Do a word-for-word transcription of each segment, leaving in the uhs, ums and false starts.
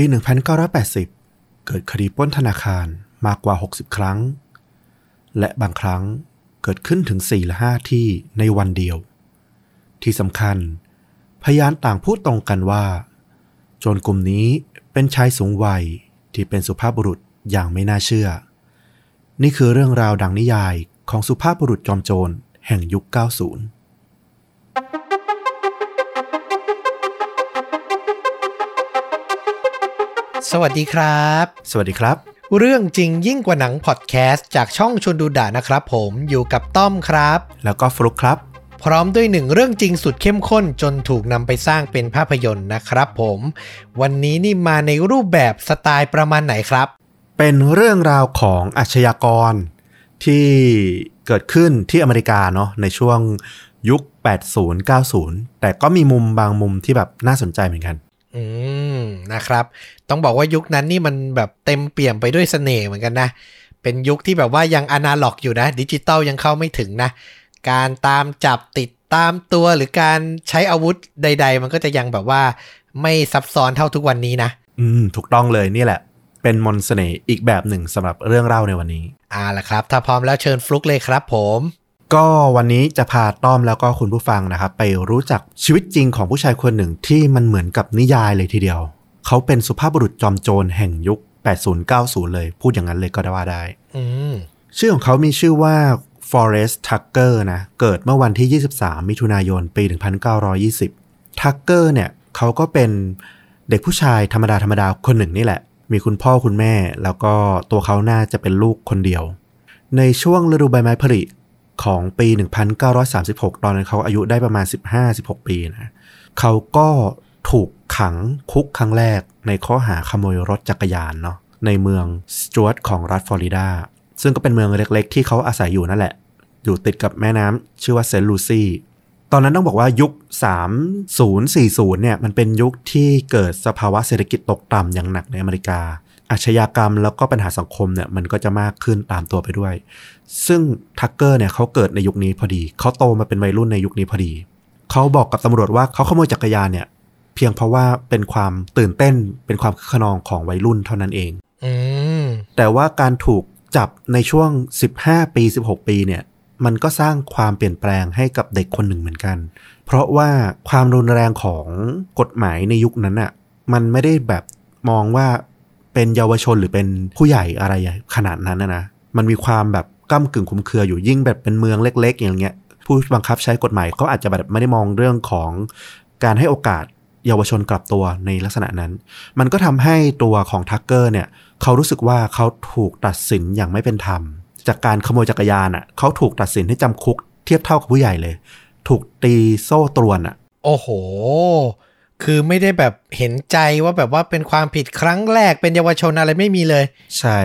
ปีหนึ่งพันเก้าร้อยแปดสิบเกิดคดีปล้นธนาคารมากกว่าหกสิบครั้งและบางครั้งเกิดขึ้นถึงสี่หรือห้าที่ในวันเดียวที่สำคัญพยานต่างพูดตรงกันว่าโจรกลุ่มนี้เป็นชายสูงวัยที่เป็นสุภาพบุรุษอย่างไม่น่าเชื่อนี่คือเรื่องราวดังนิยายของสุภาพบุรุษจอมโจรแห่งยุคเก้าสิบสวัสดีครับสวัสดีครับเรื่องจริงยิ่งกว่าหนังพอดแคสต์จากช่องชวนดูด่านะครับผมอยู่กับต้อมครับแล้วก็ฟลุ๊กครับพร้อมด้วยหนึ่งเรื่องจริงสุดเข้มข้นจนถูกนำไปสร้างเป็นภาพยนตร์นะครับผมวันนี้นี่มาในรูปแบบสไตล์ประมาณไหนครับเป็นเรื่องราวของอาชญากรที่เกิดขึ้นที่อเมริกาเนาะในช่วงยุคแปดสิบ เก้าสิบแต่ก็มีมุมบางมุมที่แบบน่าสนใจเหมือนกันอืมนะครับต้องบอกว่ายุคนั้นนี่มันแบบเต็มเปี่ยมไปด้วยเสน่ห์เหมือนกันนะเป็นยุคที่แบบว่ายังอนาล็อกอยู่นะดิจิตอลยังเข้าไม่ถึงนะการตามจับติดตามตัวหรือการใช้อาวุธใดๆมันก็จะยังแบบว่าไม่ซับซ้อนเท่าทุกวันนี้นะอืมถูกต้องเลยนี่แหละเป็นมนต์เสน่ห์อีกแบบหนึ่งสำหรับเรื่องเล่าในวันนี้อ่าล่ะครับถ้าพร้อมแล้วเชิญฟลุ๊กเลยครับผมก็วันนี้จะพาต้อมแล้วก็คุณผู้ฟังนะครับไปรู้จักชีวิตจริงของผู้ชายคนหนึ่งที่มันเหมือนกับนิยายเลยทีเดียวเขาเป็นสุภาพบุรุษจอมโจรแห่งยุคแปดสิบ เก้าสิบเลยพูดอย่างนั้นเลยก็ได้ว่าได้ชื่อของเขามีชื่อว่า Forest Tucker นะเกิดเมื่อวันที่ยี่สิบสามมิถุนายนปีหนึ่งพันเก้าร้อยยี่สิบ Tucker เนี่ยเขาก็เป็นเด็กผู้ชายธรรมดาธรรมดาคนหนึ่งนี่แหละมีคุณพ่อคุณแม่แล้วก็ตัวเขาน่าจะเป็นลูกคนเดียวในช่วงฤดูใบไม้ผลิของปีหนึ่งพันเก้าร้อยสามสิบหกตอนนั้นเขาอายุได้ประมาณ สิบห้า สิบหก ปีนะเขาก็ถูกขังคุกครั้งแรกในข้อหาขโมยรถจักรยานเนาะในเมืองสจวตของรัฐฟลอริดาซึ่งก็เป็นเมืองเล็กๆที่เขาอาศัยอยู่นั่นแหละอยู่ติดกับแม่น้ำชื่อว่าเซนต์ลูซี่ตอนนั้นต้องบอกว่ายุคสามสิบ สี่สิบเนี่ยมันเป็นยุคที่เกิดสภาวะเศรษฐกิจตกต่ำอย่างหนักในอเมริกาอาชญากรรมแล้วก็ปัญหาสังคมเนี่ยมันก็จะมากขึ้นตามตัวไปด้วยซึ่งทักเกอร์เนี่ยเขาเกิดในยุคนี้พอดีเขาโตมาเป็นวัยรุ่นในยุคนี้พอดีเขาบอกกับตำรวจว่าเขาขโมยจักรยานเนี่ยเพียงเพราะว่าเป็นความตื่นเต้นเป็นความคึกขนองของวัยรุ่นเท่านั้นเองอืมแต่ว่าการถูกจับในช่วงสิบห้าปี สิบหกปีเนี่ยมันก็สร้างความเปลี่ยนแปลงให้กับเด็กคนหนึ่งเหมือนกันเพราะว่าความรุนแรงของกฎหมายในยุคนั้นน่ะมันไม่ได้แบบมองว่าเป็นเยาวชนหรือเป็นผู้ใหญ่อะไรขนาดนั้นนะนะมันมีความแบบก้ำกึ่งคุมเครืออยู่ยิ่งแบบเป็นเมืองเล็กๆอย่างเงี้ยผู้บังคับใช้กฎหมายเขาอาจจะแบบไม่ได้มองเรื่องของการให้โอกาสเยาวชนกลับตัวในลักษณะนั้นมันก็ทำให้ตัวของทักเกอร์เนี่ยเขารู้สึกว่าเขาถูกตัดสินอย่างไม่เป็นธรรมจากการขโมยจักรยานอ่ะเขาถูกตัดสินให้จำคุกเทียบเท่ากับผู้ใหญ่เลยถูกตีโซ่ตรวนอ่ะโอ้โหคือไม่ได้แบบเห็นใจว่าแบบว่าเป็นความผิดครั้งแรกเป็นเยาวชนอะไรไม่มีเลยใช่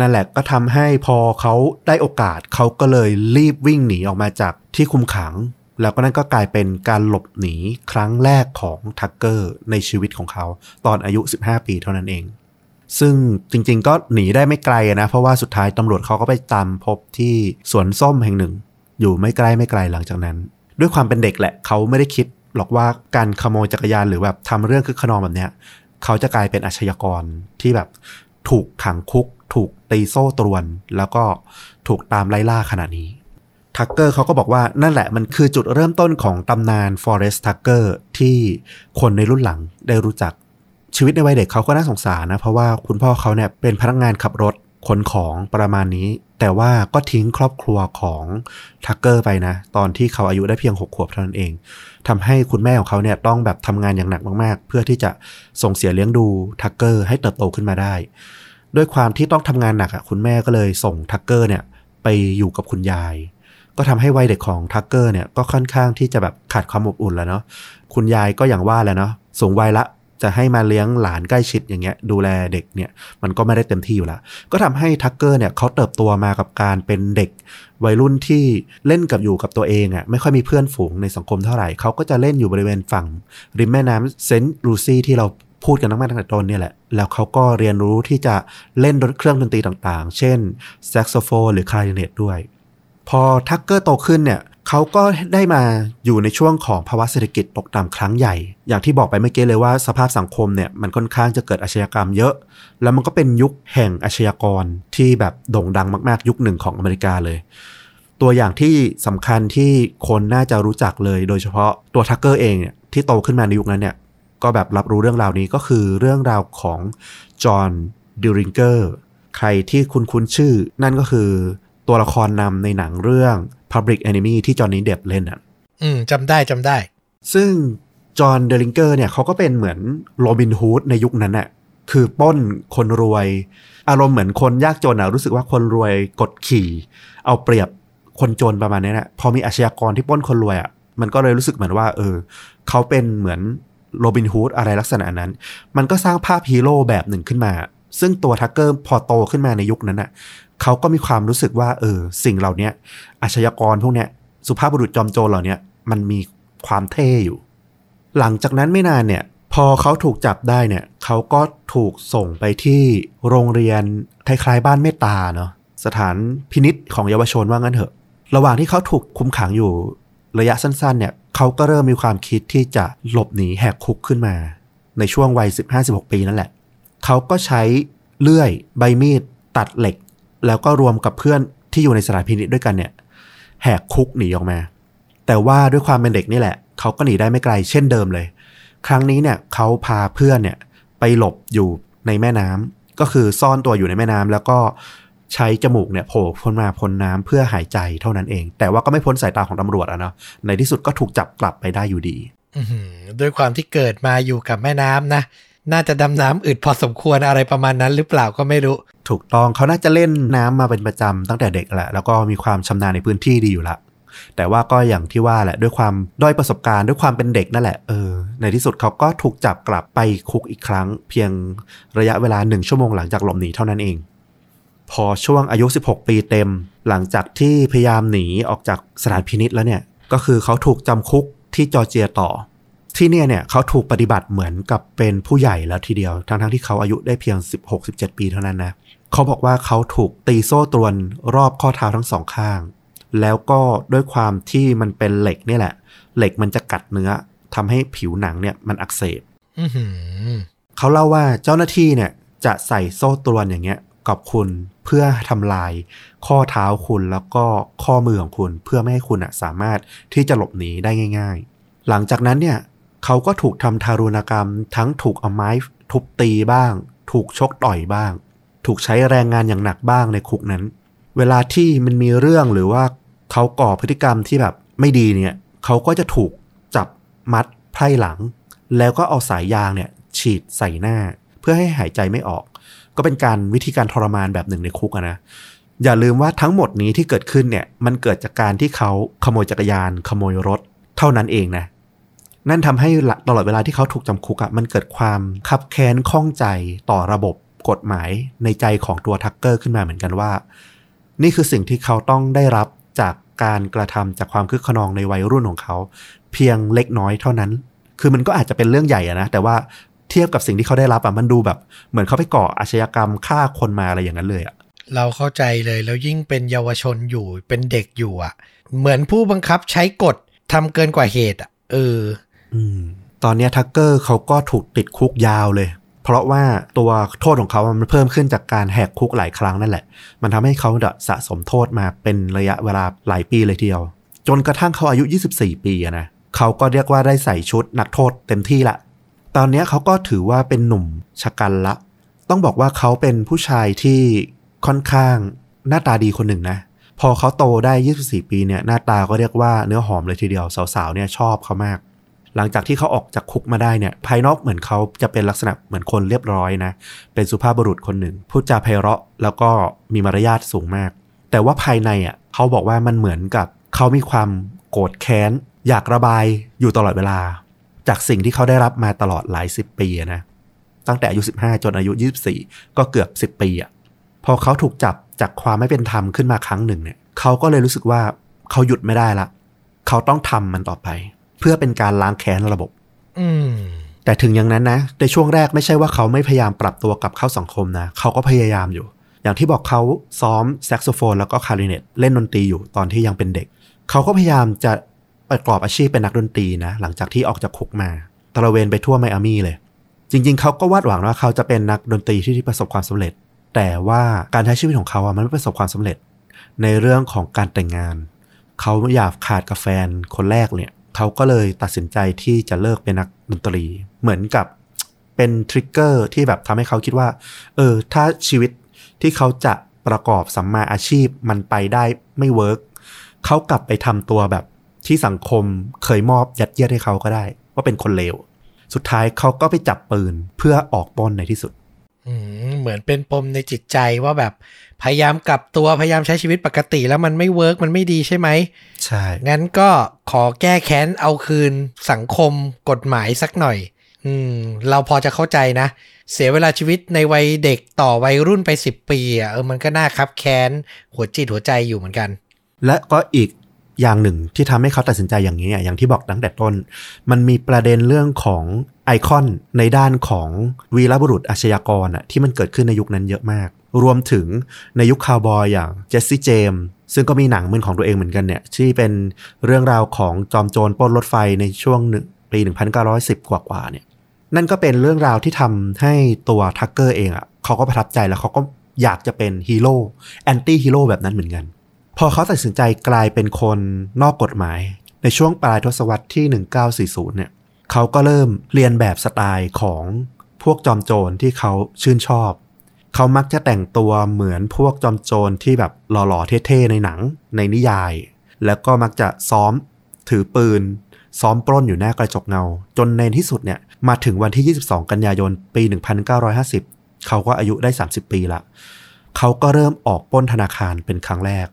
นั่นแหละก็ทำให้พอเขาได้โอกาสเขาก็เลยรีบวิ่งหนีออกมาจากที่คุมขังแล้วก็นั่นก็กลายเป็นการหลบหนีครั้งแรกของทักเกอร์ในชีวิตของเขาตอนอายุสิบห้าปีเท่านั้นเองซึ่งจริงๆก็หนีได้ไม่ไกลนะเพราะว่าสุดท้ายตำรวจเขาก็ไปตามพบที่สวนส้มแห่งหนึ่งอยู่ไม่ไกลไม่ไกลหลังจากนั้นด้วยความเป็นเด็กแหละเขาไม่ได้คิดหรอกว่าการขโมยจักรยานหรือแบบทำเรื่องคึกขนองแบบเนี้ยเขาจะกลายเป็นอาชญากรที่แบบถูกขังคุกถูกตีโซ่ตรวนแล้วก็ถูกตามไล่ล่าขนาดนี้ทักเกอร์เขาก็บอกว่านั่นแหละมันคือจุดเริ่มต้นของตำนาน Forest Tucker ที่คนในรุ่นหลังได้รู้จักชีวิตในวัยเด็กเขาก็น่าสงสารนะเพราะว่าคุณพ่อเขาเนี่ยเป็นพนักงานขับรถขนของประมาณนี้แต่ว่าก็ทิ้งครอบครัวของทักเกอร์ไปนะตอนที่เขาอายุได้เพียงหกขวบเท่านั้นเองทำให้คุณแม่ของเขาเนี่ยต้องแบบทำงานอย่างหนักมากๆเพื่อที่จะส่งเสียเลี้ยงดูทักเกอร์ให้เติบโตขึ้นมาได้ด้วยความที่ต้องทำงานหนักอ่ะคุณแม่ก็เลยส่งทักเกอร์เนี่ยไปอยู่กับคุณยายก็ทำให้วัยเด็กของทักเกอร์เนี่ยก็ค่อนข้างที่จะแบบขาดความอบอุ่นแล้วเนาะคุณยายก็อย่างว่าแหละเนาะสูงวัยละจะให้มาเลี้ยงหลานใกล้ชิดอย่างเงี้ยดูแลเด็กเนี่ยมันก็ไม่ได้เต็มที่อยู่แล้วก็ทำให้ทักเกอร์เนี่ยเขาเติบโตมากับการเป็นเด็กวัยรุ่นที่เล่นกับอยู่กับตัวเองอ่ะไม่ค่อยมีเพื่อนฝูงในสังคมเท่าไหร่เขาก็จะเล่นอยู่บริเวณฝั่งริมแม่น้ำเซนต์ลูซี่ที่เราพูดกันตั้งแต่ตั้งแต่ต้นเนี่ยแหละแล้วเขาก็เรียนรู้ที่จะเล่นเครื่องดนตรีต่างๆเช่นแซกโซโฟนหรือคลาริเนตด้วยพอทักเกอร์โตขึ้นเนี่ย เขาก็ได้มาอยู่ในช่วงของภาวะเศรษฐกิจตกต่ำครั้งใหญ่อย่างที่บอกไปเมื่อกี้เลยว่าสภาพสังคมเนี่ยมันค่อนข้างจะเกิดอาชญากรรมเยอะแล้วมันก็เป็นยุคแห่งอาชญากรที่แบบโด่งดังมากๆยุคหนึ่งของอเมริกาเลยตัวอย่างที่สำคัญที่คนน่าจะรู้จักเลยโดยเฉพาะตัวทักเกอร์เองเนี่ยที่โตขึ้นมาในยุคนั้นเนี่ยก็แบบรับรู้เรื่องราวนี้ก็คือเรื่องราวของจอห์นดิริงเกอร์ใครที่คุ้นๆชื่อนั่นก็คือตัวละครนำในหนังเรื่อง Public Enemy ที่จอห์นนี่เดปเล่นอ่ะอืมจำได้จำได้ซึ่งจอห์นเดลิงเกอร์เนี่ยเขาก็เป็นเหมือนโรบินฮูดในยุคนั้นน่ะคือปล้นคนรวยอารมณ์เหมือนคนยากจนอ่ะรู้สึกว่าคนรวยกดขี่เอาเปรียบคนจนประมาณนี้แหละพอมีอาชญากรที่ปล้นคนรวยอ่ะมันก็เลยรู้สึกเหมือนว่าเออเขาเป็นเหมือนโรบินฮูดอะไรลักษณะนั้นมันก็สร้างภาพฮีโร่แบบหนึ่งขึ้นมาซึ่งตัวทักเกอร์พอโตขึ้นมาในยุคนั้นน่ะเขาก็มีความรู้สึกว่าเออสิ่งเหล่านี้อาชญากรพวกเนี้ยสุภาพบุรุษจอมโจรเหล่านี้มันมีความเท่อยู่หลังจากนั้นไม่นานเนี่ยพอเขาถูกจับได้เนี่ยเขาก็ถูกส่งไปที่โรงเรียนคล้ายๆบ้านเมตตาเนาะสถานพินิจของเยาวชนว่างั้นเถอะระหว่างที่เขาถูกคุมขังอยู่ระยะสั้นๆเนี่ยเขาก็เริ่มมีความคิดที่จะหลบหนีแหกคุกขึ้นมาในช่วงวัย สิบห้าถึงสิบหก ปีนั่นแหละเขาก็ใช้เลื่อยใบมีดตัดเหล็กแล้วก็รวมกับเพื่อนที่อยู่ในสถานพินิจด้วยกันเนี่ยแหกคุกหนีออกมาแต่ว่าด้วยความเป็นเด็กนี่แหละเขาก็หนีได้ไม่ไกลเช่นเดิมเลยครั้งนี้เนี่ยเขาพาเพื่อนเนี่ยไปหลบอยู่ในแม่น้ำก็คือซ่อนตัวอยู่ในแม่น้ำแล้วก็ใช้จมูกเนี่ยโผล่พ้นมาพ้นน้ำเพื่อหายใจเท่านั้นเองแต่ว่าก็ไม่พ้นสายตาของตำรวจอะเนาะในที่สุดก็ถูกจับกลับไปได้อยู่ดีด้วยความที่เกิดมาอยู่กับแม่น้ำนะน่าจะดำน้ำอึดพอสมควรอะไรประมาณนั้นหรือเปล่าก็ไม่รู้ถูกต้องเขาน่าจะเล่นน้ำมาเป็นประจำตั้งแต่เด็กแหละแล้วก็มีความชำนาญในพื้นที่ดีอยู่ละแต่ว่าก็อย่างที่ว่าแหละด้วยความด้อยประสบการณ์ด้วยความเป็นเด็กนั่นแหละเออในที่สุดเขาก็ถูกจับกลับไปคุกอีกครั้งเพียงระยะเวลาหนึ่งชั่วโมงหลังจากหลบหนีเท่านั้นเองพอช่วงอายุสิบหกปีเต็มหลังจากที่พยายามหนีออกจากสถานพินิจแล้วเนี่ยก็คือเขาถูกจำคุกที่จอร์เจียต่อที่เนี่ยเนี่ยเขาถูกปฏิบัติเหมือนกับเป็นผู้ใหญ่แล้วทีเดียวทั้งๆที่เขาอายุได้เพียง สิบหกถึงสิบเจ็ด ปีเท่านั้นนะเขาบอกว่าเขาถูกตีโซ่ตรวนรอบข้อเท้าทั้งสองข้างแล้วก็ด้วยความที่มันเป็นเหล็กนี่แหละเหล็กมันจะกัดเนื้อทำให้ผิวหนังเนี่ยมันอักเสบ mm-hmm. เขาเล่าว่าเจ้าหน้าที่เนี่ยจะใส่โซ่ตรวนอย่างเงี้ยกับคุณเพื่อทำลายข้อเท้าคุณแล้วก็ข้อมือของคุณเพื่อไม่ให้คุณอ่ะสามารถที่จะหลบหนีได้ง่ายๆหลังจากนั้นเนี่ยเขาก็ถูกทำทารุณกรรมทั้งถูกเอาไม้ทุบตีบ้างถูกชกต่อยบ้างถูกใช้แรงงานอย่างหนักบ้างในคุกนั้นเวลาที่มันมีเรื่องหรือว่าเขาก่อพฤติกรรมที่แบบไม่ดีเนี่ยเขาก็จะถูกจับมัดไพร่หลังแล้วก็เอาสายยางเนี่ยฉีดใส่หน้าเพื่อให้หายใจไม่ออกก็เป็นการวิธีการทรมานแบบหนึ่งในคุกนะอย่าลืมว่าทั้งหมดนี้ที่เกิดขึ้นเนี่ยมันเกิดจากการที่เขาขโมยจักรยานขโมยรถเท่านั้นเองนะนั่นทำให้ตลอดเวลาที่เขาถูกจำคุกอ่ะมันเกิดความคับแค้นข้องใจต่อระบบกฎหมายในใจของตัวทักเกอร์ขึ้นมาเหมือนกันว่านี่คือสิ่งที่เขาต้องได้รับจากการกระทำจากความคึกขนองในวัยรุ่นของเขาเพียงเล็กน้อยเท่านั้นคือมันก็อาจจะเป็นเรื่องใหญ่นะแต่ว่าเทียบกับสิ่งที่เขาได้รับอ่ะมันดูแบบเหมือนเขาไปก่ออาชญากรรมฆ่าคนมาอะไรอย่างนั้นเลยอ่ะเราเข้าใจเลยแล้วยิ่งเป็นเยาวชนอยู่เป็นเด็กอยู่อ่ะเหมือนผู้บังคับใช้กฎทำเกินกว่าเหตุอ่ะเอออืมตอนนี้ทักเกอร์เขาก็ถูกติดคุกยาวเลยเพราะว่าตัวโทษของเขามันเพิ่มขึ้นจากการแหกคุกหลายครั้งนั่นแหละมันทำให้เขาสะสมโทษมาเป็นระยะเวลาหลายปีเลยทีเดียวจนกระทั่งเขาอายุยี่สิบสี่ปีนะเขาก็เรียกว่าได้ใส่ชุดนักโทษเต็มที่ละตอนนี้เขาก็ถือว่าเป็นหนุ่มชะกันละต้องบอกว่าเขาเป็นผู้ชายที่ค่อนข้างหน้าตาดีคนหนึ่งนะพอเขาโตได้ยี่สิบสี่ปีเนี่ยหน้าตาก็เรียกว่าเนื้อหอมเลยทีเดียวสาวๆเนี่ยชอบเขามากหลังจากที่เขาออกจากคุกมาได้เนี่ยภายนอกเหมือนเขาจะเป็นลักษณะเหมือนคนเรียบร้อยนะเป็นสุภาพบุรุษคนหนึ่งพูดจาไพเราะแล้วก็มีมารยาทสูงมากแต่ว่าภายในอ่ะเขาบอกว่ามันเหมือนกับเขามีความโกรธแค้นอยากระบายอยู่ตลอดเวลาจากสิ่งที่เขาได้รับมาตลอดหลายสิบปีนะตั้งแต่อายุสิบห้าจนอายุยี่สิบสี่ก็เกือบสิบปีอ่ะพอเขาถูกจับจากความไม่เป็นธรรมขึ้นมาครั้งหนึ่งเนี่ยเขาก็เลยรู้สึกว่าเขาหยุดไม่ได้ละเขาต้องทำมันต่อไปเพื่อเป็นการล้างแค้นระบบแต่ถึงอย่างนั้นนะในช่วงแรกไม่ใช่ว่าเขาไม่พยายามปรับตัวกับเข้าสังคมนะเขาก็พยายามอยู่อย่างที่บอกเขาซ้อมแซกโซโฟนแล้วก็คลาริเนตเล่นดนตรีอยู่ตอนที่ยังเป็นเด็ก เขาก็พยายามจะประกอบอาชีพเป็นนักดนตรีนะหลังจากที่ออกจากคุกมาตระเวนไปทั่วไมอามี่เลยจริงๆเขาก็วาดหวังว่าเขาจะเป็นนักดนตรีที่ประสบความสำเร็จแต่ว่าการใช้ชีวิตของเขาอ่ะมันไม่ประสบความสำเร็จในเรื่องของการแต่งงานเขาอยากขาดกับแฟนคนแรกเนี่ยเขาก็เลยตัดสินใจที่จะเลิกเป็นนักดนตรีเหมือนกับเป็นทริกเกอร์ที่แบบทำให้เขาคิดว่าเออถ้าชีวิตที่เขาจะประกอบสัมมาอาชีพมันไปได้ไม่เวิร์กเขากลับไปทำตัวแบบที่สังคมเคยมอบยัดเยียดให้เขาก็ได้ว่าเป็นคนเลวสุดท้ายเขาก็ไปจับปืนเพื่อออกปล้นในที่สุดเหมือนเป็นปมในจิตใจว่าแบบพยายามกลับตัวพยายามใช้ชีวิตปกติแล้วมันไม่เวิร์กมันไม่ดีใช่ไหมใช่งั้นก็ขอแก้แค้นเอาคืนสังคมกฎหมายสักหน่อยอืมเราพอจะเข้าใจนะเสียเวลาชีวิตในวัยเด็กต่อวัยรุ่นไปสิบปีอ่ะเออมันก็น่าคับแค้นหัวจิตหัวใจอยู่เหมือนกันและก็อีกอย่างหนึ่งที่ทำให้เขาตัดสินใจอย่างนี้เนี่ยอย่างที่บอกตั้งแต่ต้นมันมีประเด็นเรื่องของไอคอนในด้านของวีรบุรุษอาชญากรอ่ะที่มันเกิดขึ้นในยุคนั้นเยอะมากรวมถึงในยุคคาวบอยอย่างเจสซี่เจมส์ซึ่งก็มีหนังมือของตัวเองเหมือนกันเนี่ยที่เป็นเรื่องราวของจอมโจรปล้นรถไฟในช่วงปีหนึ่งพันเก้าร้อยสิบกว่าๆเนี่ยนั่นก็เป็นเรื่องราวที่ทำให้ตัวทักเกอร์เองอ่ะเขาก็ประทับใจแล้วเขาก็อยากจะเป็นฮีโร่แอนตี้ฮีโร่แบบนั้นเหมือนกันพอเขาตัดสินใจกลายเป็นคนนอกกฎหมายในช่วงปลายทศวรรษที่หนึ่งพันเก้าร้อยสี่สิบเนี่ยเขาก็เริ่มเรียนแบบสไตล์ของพวกจอมโจรที่เขาชื่นชอบเขามักจะแต่งตัวเหมือนพวกจอมโจรที่แบบหล่อๆเท่ๆในหนังในนิยายแล้วก็มักจะซ้อมถือปืนซ้อมปล้นอยู่หน้ากระจกเงาจนในที่สุดเนี่ยมาถึงวันที่ยี่สิบสองกันยายนปีหนึ่งพันเก้าร้อยห้าสิบเขาก็อายุได้สามสิบปีละเขาก็เริ่มออกปล้นธนาคารเป็นครั้งแรก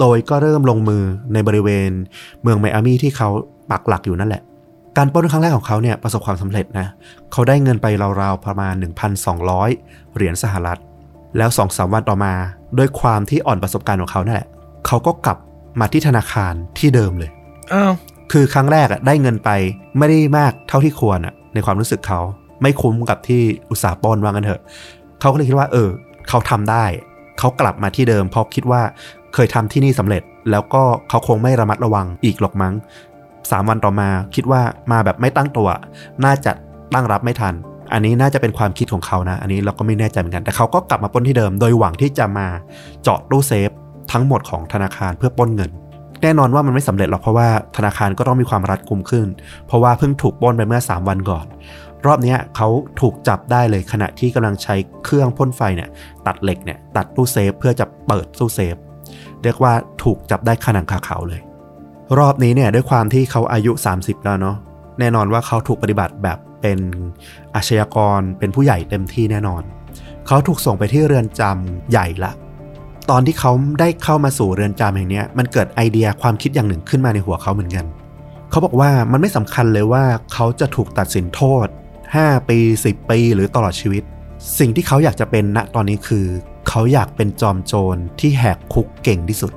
โดยก็เริ่มลงมือในบริเวณเมืองไมอามี่ที่เขาปักหลักอยู่นั่นแหละการปล้นครั้งแรกของเขาเนี่ยประสบความสำเร็จนะเขาได้เงินไปราวๆประมาณ หนึ่งพันสองร้อย เหรียญสหรัฐแล้ว สองถึงสาม วันต่อมาด้วยความที่อ่อนประสบการณ์ของเขานั่นแหละเขาก็กลับมาที่ธนาคารที่เดิมเลยอ้าวคือครั้งแรกอ่ะได้เงินไปไม่ได้มากเท่าที่ควรอ่ะในความรู้สึกเขาไม่คุ้มกับที่อุตสาห์ปล้นว่างั้นเถอะเขาก็เลยคิดว่าเออเขาทำได้เขากลับมาที่เดิมเพราะคิดว่าเคยทำที่นี่สำเร็จแล้วก็เขาคงไม่ระมัดระวังอีกหรอกมั้งสามวันต่อมาคิดว่ามาแบบไม่ตั้งตัวน่าจะตั้งรับไม่ทันอันนี้น่าจะเป็นความคิดของเขานะอันนี้เราก็ไม่แน่ใจเหมือนกันแต่เขาก็กลับมาปล้นที่เดิมโดยหวังที่จะมาเจาะตู้เซฟทั้งหมดของธนาคารเพื่อปล้นเงินแน่นอนว่ามันไม่สำเร็จหรอกเพราะว่าธนาคารก็ต้องมีความรัดกุมขึ้นเพราะว่าเพิ่งถูกปล้นไปเมื่อสามวันก่อนรอบนี้เขาถูกจับได้เลยขณะที่กำลังใช้เครื่องพ่นไฟเนี่ยตัดเหล็กเนี่ยตัดตู้เซฟเพื่อจะเปิดตู้เซฟเรียกว่าถูกจับได้คาหนังคาเขาเลยรอบนี้เนี่ยด้วยความที่เขาอายุสามสิบแล้วเนาะแน่นอนว่าเขาถูกปฏิบัติแบบเป็นอาชญากรเป็นผู้ใหญ่เต็มที่แน่นอนเขาถูกส่งไปที่เรือนจำใหญ่ละตอนที่เขาได้เข้ามาสู่เรือนจำแห่งนี้มันเกิดไอเดียความคิดอย่างหนึ่งขึ้นมาในหัวเขาเหมือนกันเขาบอกว่ามันไม่สำคัญเลยว่าเขาจะถูกตัดสินโทษห้าปีสิบปีหรือตลอดชีวิตสิ่งที่เขาอยากจะเป็นณตอนนี้คือเขาอยากเป็นจอมโจรที่แหกคุกเก่งที่สุด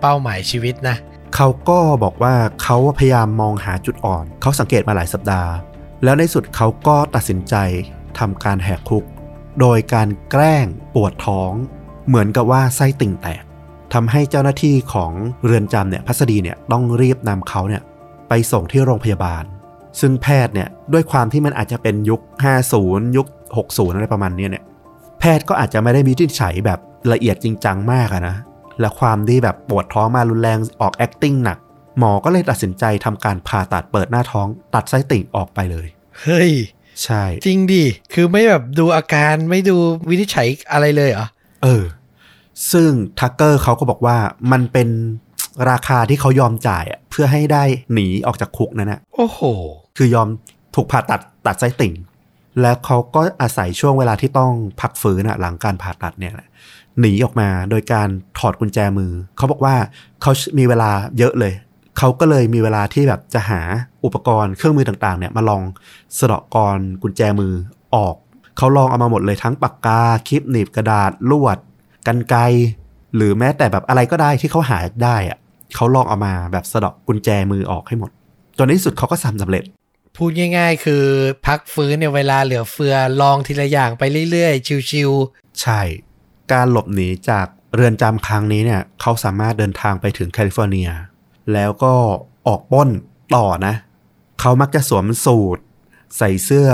เป้าหมายชีวิตนะเขาก็บอกว่าเขาพยายามมองหาจุดอ่อนเขาสังเกตมาหลายสัปดาห์แล้วในสุดเขาก็ตัดสินใจทำการแหกคุกโดยการแกล้งปวดท้องเหมือนกับว่าไส้ติ่งแตกทำให้เจ้าหน้าที่ของเรือนจำเนี่ยพัสดีเนี่ยต้องรีบนำเขาเนี่ยไปส่งที่โรงพยาบาลซึ่งแพทย์เนี่ยด้วยความที่มันอาจจะเป็นยุคห้าสิบยุคหกสิบอะไรประมาณนี้เนี่ยแพทย์ก็อาจจะไม่ได้วินิจฉัยแบบละเอียดจริงจังมากนะและความที่แบบปวดท้องมารุนแรงออก acting หนักหมอก็เลยตัดสินใจทำการผ่าตัดเปิดหน้าท้องตัดไส้ติ่งออกไปเลยเฮ้ยใช่จริงดิคือไม่แบบดูอาการไม่ดูวินิจฉัยอะไรเลยเหรอเออซึ่งทักเกอร์เขาก็บอกว่ามันเป็นราคาที่เขายอมจ่ายเพื่อให้ได้หนีออกจากคุกนั่นแหละโอ้โหคือยอมถูกผ่าตัดตัดไส้ติ่งแล้วเขาก็อาศัยช่วงเวลาที่ต้องพักฟื้นนะหลังการผ่าตัดเนี่ยหนีออกมาโดยการถอดกุญแจมือเขาบอกว่าเขามีเวลาเยอะเลยเขาก็เลยมีเวลาที่แบบจะหาอุปกรณ์เครื่องมือต่างๆเนี่ยมาลองสะเดาะกรกุญแจมือออกเขาลองเอามาหมดเลยทั้งปากกาคลิปหนีบกระดาษลวดกรรไกรหรือแม้แต่แบบอะไรก็ได้ที่เขาหาได้อะเขาลองเอามาแบบสะเดาะกุญแจมือออกให้หมดจนในที่สุดเขาก็ทำสำเร็จพูดง่ายๆคือพักฟื้นเนี่ยเวลาเหลือเฟือลองทีละอย่างไปเรื่อยๆชิวๆใช่การหลบหนีจาก เรือนจำครั้งนี้เนี่ยเขาสามารถเดินทางไปถึงแคลิฟอร์เนียแล้วก็ออกปล้นต่อนะเขามักจะสวมสูทใส่เสื้อ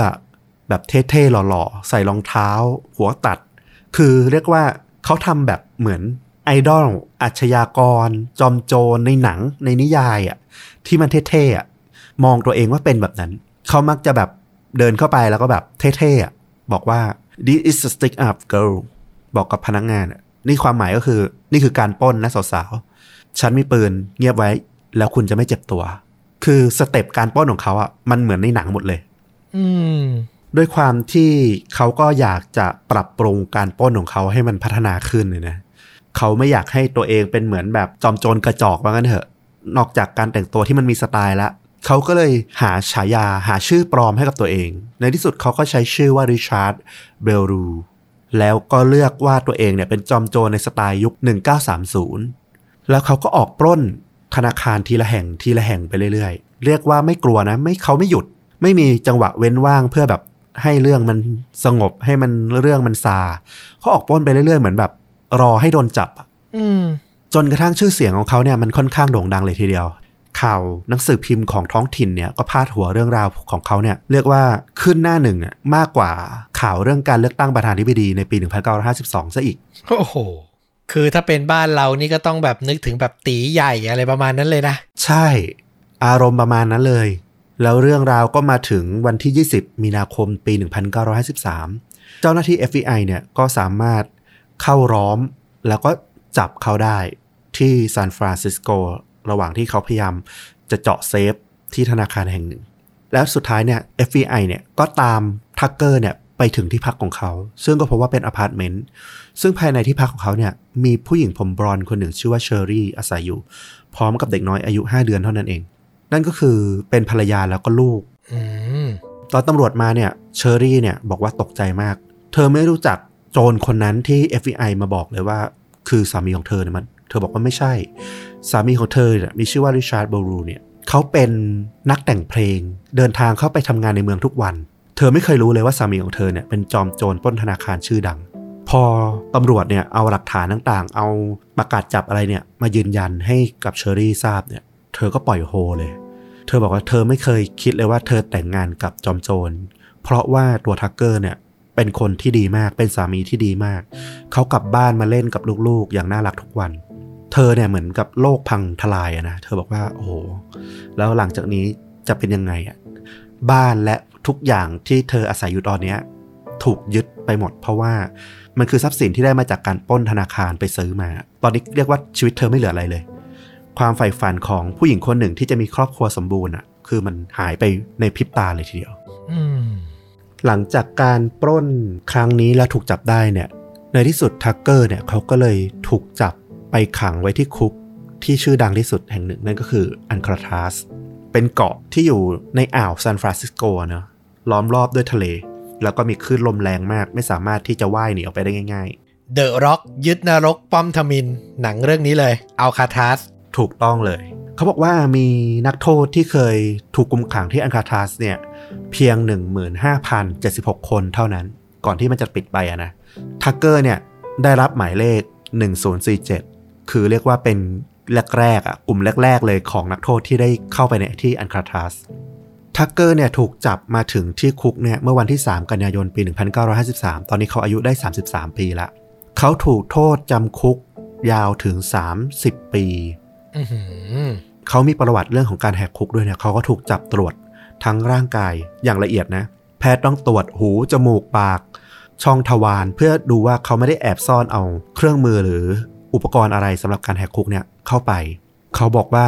แบบเท่ๆหล่อๆใส่รองเท้าหัวตัดคือเรียกว่าเขาทำแบบเหมือนไอดอลอาชญากรจอมโจรในหนังในนิยายอ่ะที่มันเท่ๆอ่ะมองตัวเองว่าเป็นแบบนั้นเขามักจะแบบเดินเข้าไปแล้วก็แบบเท่ๆอ่ะบอกว่า this is a stick up girl บอกกับพนักงานอ่ะนี่ความหมายก็คือนี่คือการปล้นนะสาวๆฉันมีปืนเงียบไว้แล้วคุณจะไม่เจ็บตัวคือสเต็ปการปล้นของเขาอ่ะมันเหมือนในหนังหมดเลยอืมด้วยความที่เขาก็อยากจะปรับปรุงการปล้นของเขาให้มันพัฒนาขึ้นเลยนะเขาไม่อยากให้ตัวเองเป็นเหมือนแบบจอมโจรกระจอกว่างั้นเถอะนอกจากการแต่งตัวที่มันมีสไตล์ละเขาก็เลยหาฉายาหาชื่อปลอมให้กับตัวเองในที่สุดเขาก็ใช้ชื่อว่าริชาร์ดเบลรูแล้วก็เลือกว่าตัวเองเนี่ยเป็นจอมโจรในสไตล์ยุคหนึ่งเก้าสามศูนย์แล้วเขาก็ออกปล้นธนาคารทีละแห่งทีละแห่งไปเรื่อยๆเรียกว่าไม่กลัวนะไม่เขาไม่หยุดไม่มีจังหวะเว้นว่างเพื่อแบบให้เรื่องมันสงบให้มันเรื่องมันซาเขาออกปล้นไปเรื่อยๆเหมือนแบบรอให้โดนจับจนกระทั่งชื่อเสียงของเขาเนี่ยมันค่อนข้างโด่งดังเลยทีเดียวข่าวหนังสือพิมพ์ของท้องถิ่นเนี่ยก็พาดหัวเรื่องราวของเขาเนี่ยเรียกว่าขึ้นหน้าหนึ่งอ่ะมากกว่าข่าวเรื่องการเลือกตั้งประธานาธิบดีในปีหนึ่งเก้าห้าสองซะอีกโอ้โหคือถ้าเป็นบ้านเรานี่ก็ต้องแบบนึกถึงแบบตีใหญ่อะไรประมาณนั้นเลยนะใช่อารมณ์ประมาณนั้นเลยแล้วเรื่องราวก็มาถึงวันที่ยี่สิบมีนาคมปีหนึ่งเก้าห้าสามเจ้าหน้าที่ เอฟ บี ไอ เนี่ยก็สามารถเข้าร้อมแล้วก็จับเขาได้ที่ซานฟรานซิสโกระหว่างที่เขาพยายามจะเจาะเซฟที่ธนาคารแห่งหนึ่งแล้วสุดท้ายเนี่ย เอฟ บี ไอ เนี่ยก็ตามทักเกอร์เนี่ยไปถึงที่พักของเขาซึ่งก็พบว่าเป็นอพาร์ตเมนต์ซึ่งภายในที่พักของเขาเนี่ยมีผู้หญิงผมบลอนด์คนหนึ่งชื่อว่าเชอรี่อาศัยอยู่พร้อมกับเด็กน้อยอายุห้าเดือนเท่านั้นเองนั่นก็คือเป็นภรรยาแล้วก็ลูกตอนตำรวจมาเนี่ยเชอรี่เนี่ยบอกว่าตกใจมากเธอไม่รู้จักโจรคนนั้นที่ เอฟ บี ไอ มาบอกเลยว่าคือสามีของเธอเนี่ยมันเธอบอกว่าไม่ใช่สามีของเธอเนี่ยมีชื่อว่าริชาร์ด โบรูเนี่ยเขาเป็นนักแต่งเพลงเดินทางเข้าไปทำงานในเมืองทุกวันเธอไม่เคยรู้เลยว่าสามีของเธอเนี่ยเป็นจอมโจรปล้นธนาคารชื่อดังพอตำรวจเนี่ยเอาหลักฐานต่างๆเอาประกาศจับอะไรเนี่ยมายืนยันให้กับเชอรี่ทราบเนี่ยเธอก็ปล่อยโฮเลยเธอบอกว่าเธอไม่เคยคิดเลยว่าเธอแต่งงานกับจอมโจรเพราะว่าตัวทักเกอร์เนี่ยเป็นคนที่ดีมากเป็นสามีที่ดีมากเขากลับบ้านมาเล่นกับลูกๆอย่างน่ารักทุกวันเธอเนี่ยเหมือนกับโลกพังทลายนะเธอบอกว่าโอ้โหแล้วหลังจากนี้จะเป็นยังไงอ่ะบ้านและทุกอย่างที่เธออาศัยอยู่ตอนนี้ถูกยึดไปหมดเพราะว่ามันคือทรัพย์สินที่ได้มาจากการปล้นธนาคารไปซื้อมาตอนนี้เรียกว่าชีวิตเธอไม่เหลืออะไรเลยความใฝ่ฝันของผู้หญิงคนหนึ่งที่จะมีครอบครัวสมบูรณ์อ่ะคือมันหายไปในพริบตาเลยทีเดียวหลังจากการปล้นครั้งนี้และถูกจับได้เนี่ยในที่สุดทักเกอร์เนี่ยเขาก็เลยถูกจับไปขังไว้ที่คุกที่ชื่อดังที่สุดแห่งหนึ่งนั่นก็คืออัลคาทราซเป็นเกาะที่อยู่ในอ่าวซานฟรานซิสโกเนาะล้อมรอบด้วยทะเลแล้วก็มีคลื่นลมแรงมากไม่สามารถที่จะว่ายหนีออกไปได้ง่ายๆเดอะร็อกยึดนรกป้อมทมิฬหนังเรื่องนี้เลยอัลคาทราซถูกต้องเลยเขาบอกว่ามีนักโทษที่เคยถูกกุมขังที่อัลคาทราซเนี่ยเพียง หนึ่งหมื่นห้าพันเจ็ดสิบหก คนเท่านั้นก่อนที่มันจะปิดไปอะนะทักเกอร์เนี่ยได้รับหมายเลขหนึ่งศูนย์สี่เจ็ดคือเรียกว่าเป็นแรกๆอ่ะกลุ่มแรกๆเลยของนักโทษที่ได้เข้าไปในที่อัลคาทราซทักเกอร์เนี่ยถูกจับมาถึงที่คุกเนี่ยเมื่อวันที่สามกันยายนปีหนึ่งเก้าห้าสามตอนนี้เขาอายุได้สามสิบสามปีละเขาถูกโทษจำคุกยาวถึงสามสิบปีเขามีประวัติเรื่องของการแหกคุกด้วยเนี่ยเขาก็ถูกจับตรวจทั้งร่างกายอย่างละเอียดนะแพทย์ต้องตรวจหูจมูกปากช่องทวารเพื่อดูว่าเขาไม่ได้แอบซ่อนเอาเครื่องมือหรืออุปกรณ์อะไรสำหรับการแหกคุกเนี่ยเข้าไปเขาบอกว่า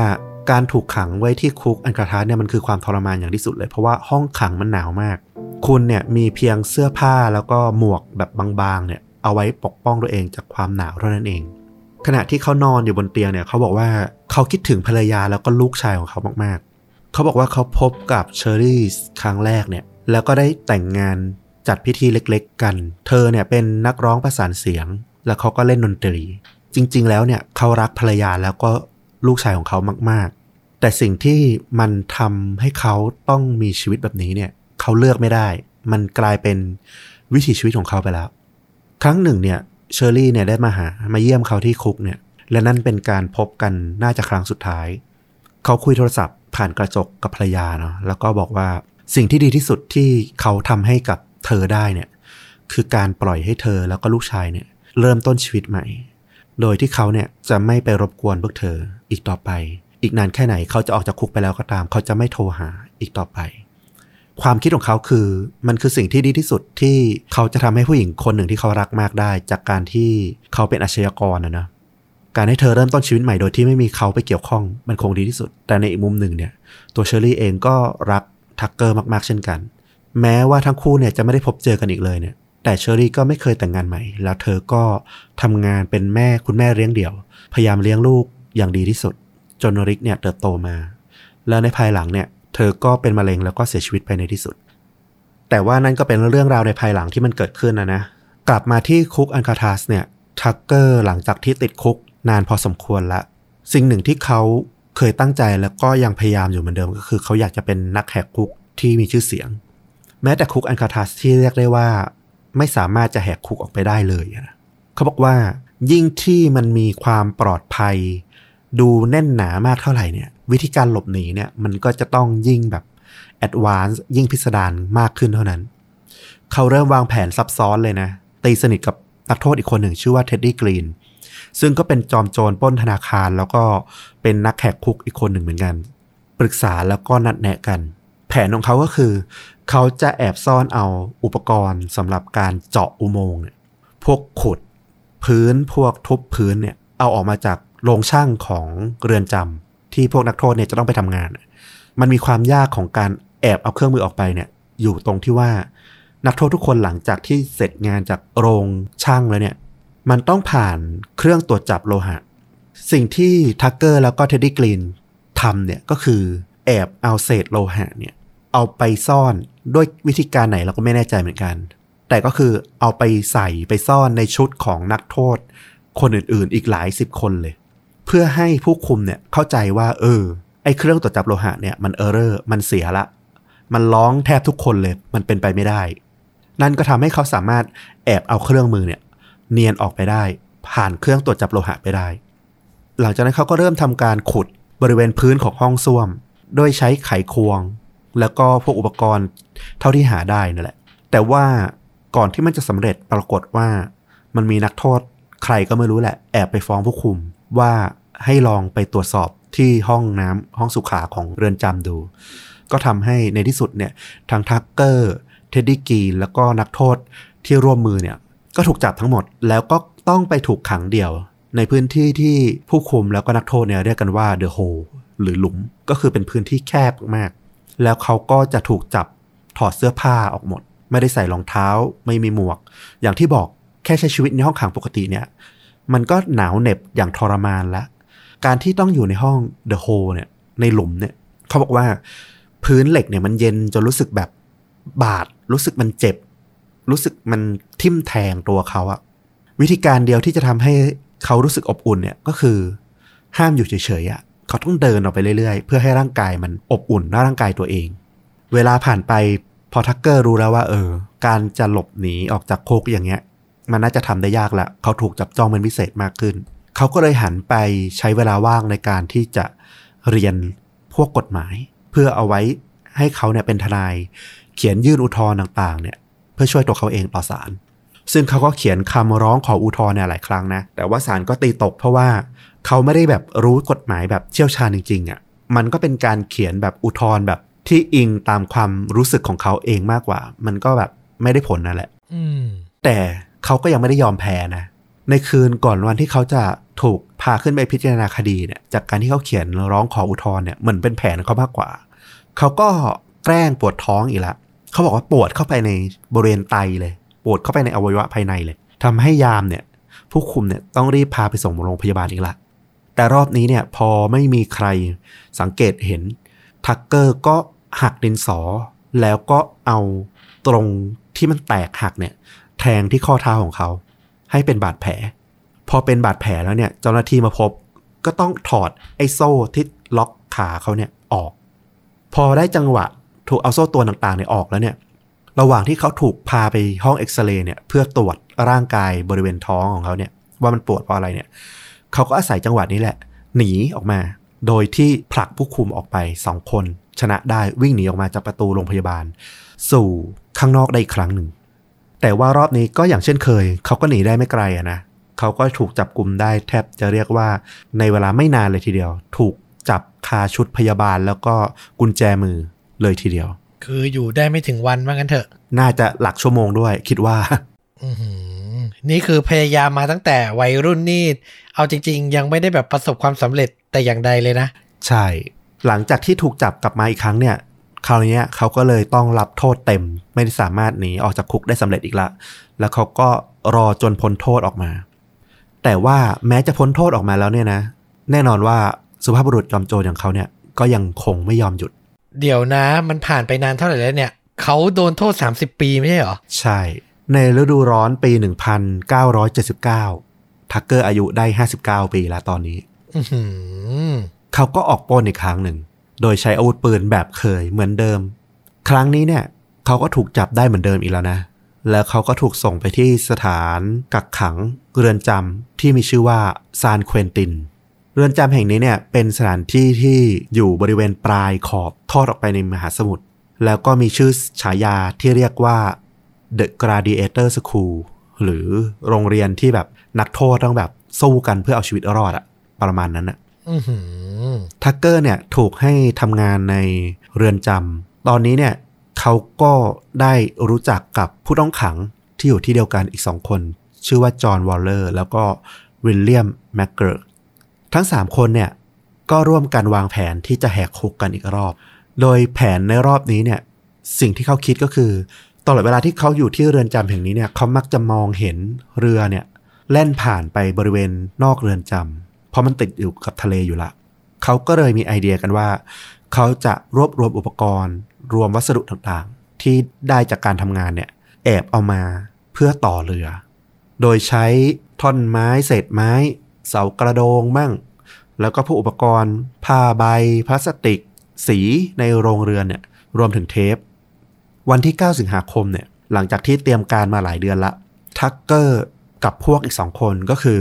การถูกขังไว้ที่คุกอัลคาทราซเนี่ยมันคือความทรมานอย่างที่สุดเลยเพราะว่าห้องขังมันหนาวมากคุณเนี่ยมีเพียงเสื้อผ้าแล้วก็หมวกแบบบางๆเนี่ยเอาไว้ปกป้องตัวเองจากความหนาวเท่านั้นเองขณะที่เขานอนอยู่บนเตียงเนี่ยเขาบอกว่าเขาคิดถึงภรรยาแล้วก็ลูกชายของเขามากๆเขาบอกว่าเขาพบกับเชอรี่ครั้งแรกเนี่ยแล้วก็ได้แต่งงานจัดพิธีเล็กๆกันเธอเนี่ยเป็นนักร้องประสานเสียงแล้วเขาก็เล่นดนตรีจริงๆแล้วเนี่ยเขารักภรรยาแล้วก็ลูกชายของเขามากๆแต่สิ่งที่มันทำให้เขาต้องมีชีวิตแบบนี้เนี่ยเขาเลือกไม่ได้มันกลายเป็นวิถีชีวิตของเขาไปแล้วครั้งหนึ่งเนี่ย เชอร์รี่เนี่ยได้มาหามาเยี่ยมเขาที่คุกเนี่ยและนั่นเป็นการพบกันน่าจะครั้งสุดท้ายเขาคุยโทรศัพท์ผ่านกระจกกับภรรยาเนาะแล้วก็บอกว่าสิ่งที่ดีที่สุดที่เขาทำให้กับเธอได้เนี่ยคือการปล่อยให้เธอแล้วก็ลูกชายเนี่ยเริ่มต้นชีวิตใหม่โดยที่เขาเนี่ยจะไม่ไปรบกวนพวกเธออีกต่อไปอีกนานแค่ไหนเขาจะออกจากคุกไปแล้วก็ตามเขาจะไม่โทรหาอีกต่อไปความคิดของเขาคือมันคือสิ่งที่ดีที่สุดที่เขาจะทำให้ผู้หญิงคนหนึ่งที่เขารักมากได้จากการที่เขาเป็นอาชญากรนะนะการให้เธอเริ่มต้นชีวิตใหม่โดยที่ไม่มีเขาไปเกี่ยวข้องมันคงดีที่สุดแต่ในอีกมุมหนึ่งเนี่ยตัวเชอรี่เองก็รักทักเกอร์มากๆเช่นกันแม้ว่าทั้งคู่เนี่ยจะไม่ได้พบเจอกันอีกเลยเนี่ยแต่เชอรี่ก็ไม่เคยแต่งงานใหม่แล้วเธอก็ทำงานเป็นแม่คุณแม่เลี้ยงเดี่ยวพยายามเลี้ยงลูกอย่างดีที่สุดจนริกเนี่ยเติบโตมาแล้วในภายหลังเนี่ยเธอก็เป็นมะเร็งแล้วก็เสียชีวิตไปในที่สุดแต่ว่านั่นก็เป็นเรื่องราวในภายหลังที่มันเกิดขึ้นนะนะกลับมาที่คุกอัลคาทราซเนี่ยทักเกอร์หลังจากที่ติดคุกนานพอสมควรละสิ่งหนึ่งที่เขาเคยตั้งใจแล้วก็ยังพยายามอยู่เหมือนเดิมก็คือเขาอยากจะเป็นนักแหกคุกที่มีชื่อเสียงแม้แต่คุกอัลคาทราซที่เรียกได้ว่าไม่สามารถจะแหกคุกออกไปได้เลยนะเขาบอกว่ายิ่งที่มันมีความปลอดภัยดูแน่นหนามากเท่าไหร่เนี่ยวิธีการหลบหนีเนี่ยมันก็จะต้องยิ่งแบบแอดวานซ์ยิ่งพิสดารมากขึ้นเท่านั้นเขาเริ่มวางแผนซับซ้อนเลยนะตีสนิทกับนักโทษอีกคนหนึ่งชื่อว่าเท็ดดี้กรีนซึ่งก็เป็นจอมโจรปล้นธนาคารแล้วก็เป็นนักแหกคุกอีกคนหนึ่งเหมือนกันปรึกษาแล้วก็นัดแนะกันแผนของเขาก็คือเขาจะแอบซ่อนเอาอุปกรณ์สำหรับการเจาะอุโมงค์เนี่ยพวกขุดพื้นพวกทุบพื้นเนี่ยเอาออกมาจากโรงช่างของเรือนจำที่พวกนักโทษเนี่ยจะต้องไปทำงานมันมีความยากของการแอบเอาเครื่องมือออกไปเนี่ยอยู่ตรงที่ว่านักโทษทุกคนหลังจากที่เสร็จงานจากโรงช่างแล้วเนี่ยมันต้องผ่านเครื่องตรวจจับโลหะสิ่งที่ทักเกอร์แล้วก็เท็ดดี้กรีนทำเนี่ยก็คือแอบเอาเศษโลหะเนี่ยเอาไปซ่อนด้วยวิธีการไหนเราก็ไม่แน่ใจเหมือนกันแต่ก็คือเอาไปใส่ไปซ่อนในชุดของนักโทษคนอื่นๆอีกหลายสิบคนเลยเพื่อให้ผู้คุมเนี่ยเข้าใจว่าเออไอ้เครื่องตรวจจับโลหะเนี่ยมันเออร์เรอร์มันเสียละมันร้องแทบทุกคนเลยมันเป็นไปไม่ได้นั่นก็ทำให้เขาสามารถแอบเอาเครื่องมือเนี่ยเนียนออกไปได้ผ่านเครื่องตรวจจับโลหะไปได้หลังจากนั้นเขาก็เริ่มทำการขุดบริเวณพื้นของห้องส้วมโดยใช้ไขควงแล้วก็พวกอุปกรณ์เท่าที่หาได้นั่นแหละแต่ว่าก่อนที่มันจะสำเร็จปรากฏว่ามันมีนักโทษใครก็ไม่รู้แหละแอบไปฟ้องผู้คุมว่าให้ลองไปตรวจสอบที่ห้องน้ำห้องสุขาของเรือนจำดูก็ทำให้ในที่สุดเนี่ยทางทักเกอร์เท็ดดี้กรีนแล้วก็นักโทษที่ร่วมมือเนี่ยก็ถูกจับทั้งหมดแล้วก็ต้องไปถูกขังเดี่ยวในพื้นที่ที่ผู้คุมแล้วก็นักโทษเนี่ยเรียกกันว่า The Hole หรือหลุมก็คือเป็นพื้นที่แคบมากแล้วเขาก็จะถูกจับถอดเสื้อผ้าออกหมดไม่ได้ใส่รองเท้าไม่มีหมวกอย่างที่บอกแค่ใช้ชีวิตในห้องขังปกติเนี่ยมันก็หนาวเหน็บอย่างทรมานละการที่ต้องอยู่ในห้อง The Hole เนี่ยในหลุมเนี่ยเขาบอกว่าพื้นเหล็กเนี่ยมันเย็นจนรู้สึกแบบบาดรู้สึกมันเจ็บรู้สึกมันทิ่มแทงตัวเขาอะวิธีการเดียวที่จะทำให้เขารู้สึกอบอุ่นเนี่ยก็คือห้ามอยู่เฉยๆอะเขาต้องเดินออกไปเรื่อยๆเพื่อให้ร่างกายมันอบอุ่นร่างกายตัวเองเวลาผ่านไปพอทักเกอร์รู้แล้วว่าเออการจะหลบหนีออกจากคุกอย่างเงี้ยมันน่าจะทำได้ยากละเขาถูกจับจ้องเป็นพิเศษมากขึ้นเขาก็เลยหันไปใช้เวลาว่างในการที่จะเรียนพวกกฎหมายเพื่อเอาไว้ให้เขาเนี่ยเป็นทนายเขียนยื่นอุทธรณ์ต่างๆเนี่ยเพื่อช่วยตัวเขาเองต่อศาลซึ่งเขาก็เขียนคำร้องขออุทธรณ์เนี่ยหลายครั้งนะแต่ว่าศาลก็ตีตกเพราะว่าเขาไม่ได้แบบรู้กฎหมายแบบเชี่ยวชาญจริงๆอ่ะมันก็เป็นการเขียนแบบอุทธรณ์แบบที่อิงตามความรู้สึกของเขาเองมากกว่ามันก็แบบไม่ได้ผลนั่นแหละแต่เขาก็ยังไม่ได้ยอมแพ้นะในคืนก่อนวันที่เขาจะถูกพาขึ้นไปพิจารณาคดีเนี่ยจากการที่เขาเขียนร้องขออุทธรณ์เนี่ยเหมือนเป็นแผนเขามากกว่าเขาก็แกล้งปวดท้องอีกละเขาบอกว่าปวดเข้าไปในบริเวณไตเลยปวดเข้าไปในอวัยวะภายในเลยทำให้ยามเนี่ยผู้คุมเนี่ยต้องรีบพาไปส่งโรงพยาบาลอีกละแต่รอบนี้เนี่ยพอไม่มีใครสังเกตเห็นทักเกอร์ก็หักดินสอแล้วก็เอาตรงที่มันแตกหักเนี่ยแทงที่ข้อเท้าของเขาให้เป็นบาดแผลพอเป็นบาดแผลแล้วเนี่ยเจ้าหน้าที่มาพบก็ต้องถอดไอ้โซ่ที่ล็อกขาเขาเนี่ยออกพอได้จังหวะถูกเอาโซ่ตัวต่างๆเนี่ยออกแล้วเนี่ย ระหว่างที่เขาถูกพาไปห้องเอ็กซเรย์เนี่ยเพื่อตรวจร่างกายบริเวณท้องของเขาเนี่ยว่ามันปวดเพราะอะไรเนี่ยเขาก็อาศัยจังหวะนี้แหละหนีออกมาโดยที่ผลักผู้คุมออกไปสองคนชนะได้วิ่งหนีออกมาจากประตูโรงพยาบาลสู่ข้างนอกได้อีกครั้งหนึ่งแต่ว่ารอบนี้ก็อย่างเช่นเคยเขาก็หนีได้ไม่ไกลอะนะเขาก็ถูกจับกุมได้แทบจะเรียกว่าในเวลาไม่นานเลยทีเดียวถูกจับคาชุดพยาบาลแล้วก็กุญแจมือเลยทีเดียวคืออยู่ได้ไม่ถึงวันว่างั้นเถอะน่าจะหลักชั่วโมงด้วยคิดว่านี่คือพยายามมาตั้งแต่วัยรุ่นนี่เอาจริงๆยังไม่ได้แบบประสบความสำเร็จแต่อย่างใดเลยนะใช่หลังจากที่ถูกจับกลับมาอีกครั้งเนี่ยคราวนี้เขาก็เลยต้องรับโทษเต็มไม่สามารถหนีออกจากคุกได้สำเร็จอีกละแล้วเขาก็รอจนพ้นโทษออกมาแต่ว่าแม้จะพ้นโทษออกมาแล้วเนี่ยนะแน่นอนว่าสุภาพบุรุษจอมโจรอย่างเขาเนี่ยก็ยังคงไม่ยอมหยุดเดี๋ยวนะมันผ่านไปนานเท่าไหร่แล้วเนี่ยเขาโดนโทษสามสิบปีไม่ใช่หรอใช่ในฤดูร้อนปีหนึ่งพันเก้าร้อยเจ็ดสิบเก้าทักเกอร์อายุได้ห้าสิบเก้าปีแล้วตอนนี้เขาก็ออกปล้นอีกครั้งหนึ่งโดยใช้อาวุธปืนแบบเคยเหมือนเดิมครั้งนี้เนี่ยเขาก็ถูกจับได้เหมือนเดิมอีกแล้วนะแล้วเขาก็ถูกส่งไปที่สถานกักขังเรือนจำที่มีชื่อว่าซานเควินตินเรือนจำแห่งนี้เนี่ยเป็นสถานที่ที่อยู่บริเวณปลายขอบทอดออกไปในมหาสมุทรแล้วก็มีชื่อฉายาที่เรียกว่า The Gladiator School หรือโรงเรียนที่แบบนักโทษต้องแบบสู้กันเพื่อเอาชีวิตรอดอะประมาณนั้นอะทักเกอร์เนี่ยถูกให้ทำงานในเรือนจำตอนนี้เนี่ยเขาก็ได้รู้จักกับผู้ต้องขังที่อยู่ที่เดียวกันอีกสองคนชื่อว่าจอห์นวอลเลอร์แล้วก็วิลเลียมแมคเกิร์กทั้งสามคนเนี่ยก็ร่วมกันวางแผนที่จะแหกคุกกันอีกรอบโดยแผนในรอบนี้เนี่ยสิ่งที่เขาคิดก็คือตลอดเวลาที่เขาอยู่ที่เรือนจำแห่งนี้เนี่ยเขามักจะมองเห็นเรือเนี่ยแล่นผ่านไปบริเวณนอกเรือนจำเพราะมันติดอยู่กับทะเลอยู่ละเขาก็เลยมีไอเดียกันว่าเขาจะรวบรวมอุปกรณ์รวมวัสดุต่างๆที่ได้จากการทำงานเนี่ยแอบเอามาเพื่อต่อเรือโดยใช้ท่อนไม้เศษไม้เสากระโดงบ้างแล้วก็พวกอุปกรณ์ผ้าใบพลาสติกสีในโรงเรือนเนี่ยรวมถึงเทปวันที่เก้าสิงหาคมเนี่ยหลังจากที่เตรียมการมาหลายเดือนละทักเกอร์กับพวกอีกสองคนก็คือ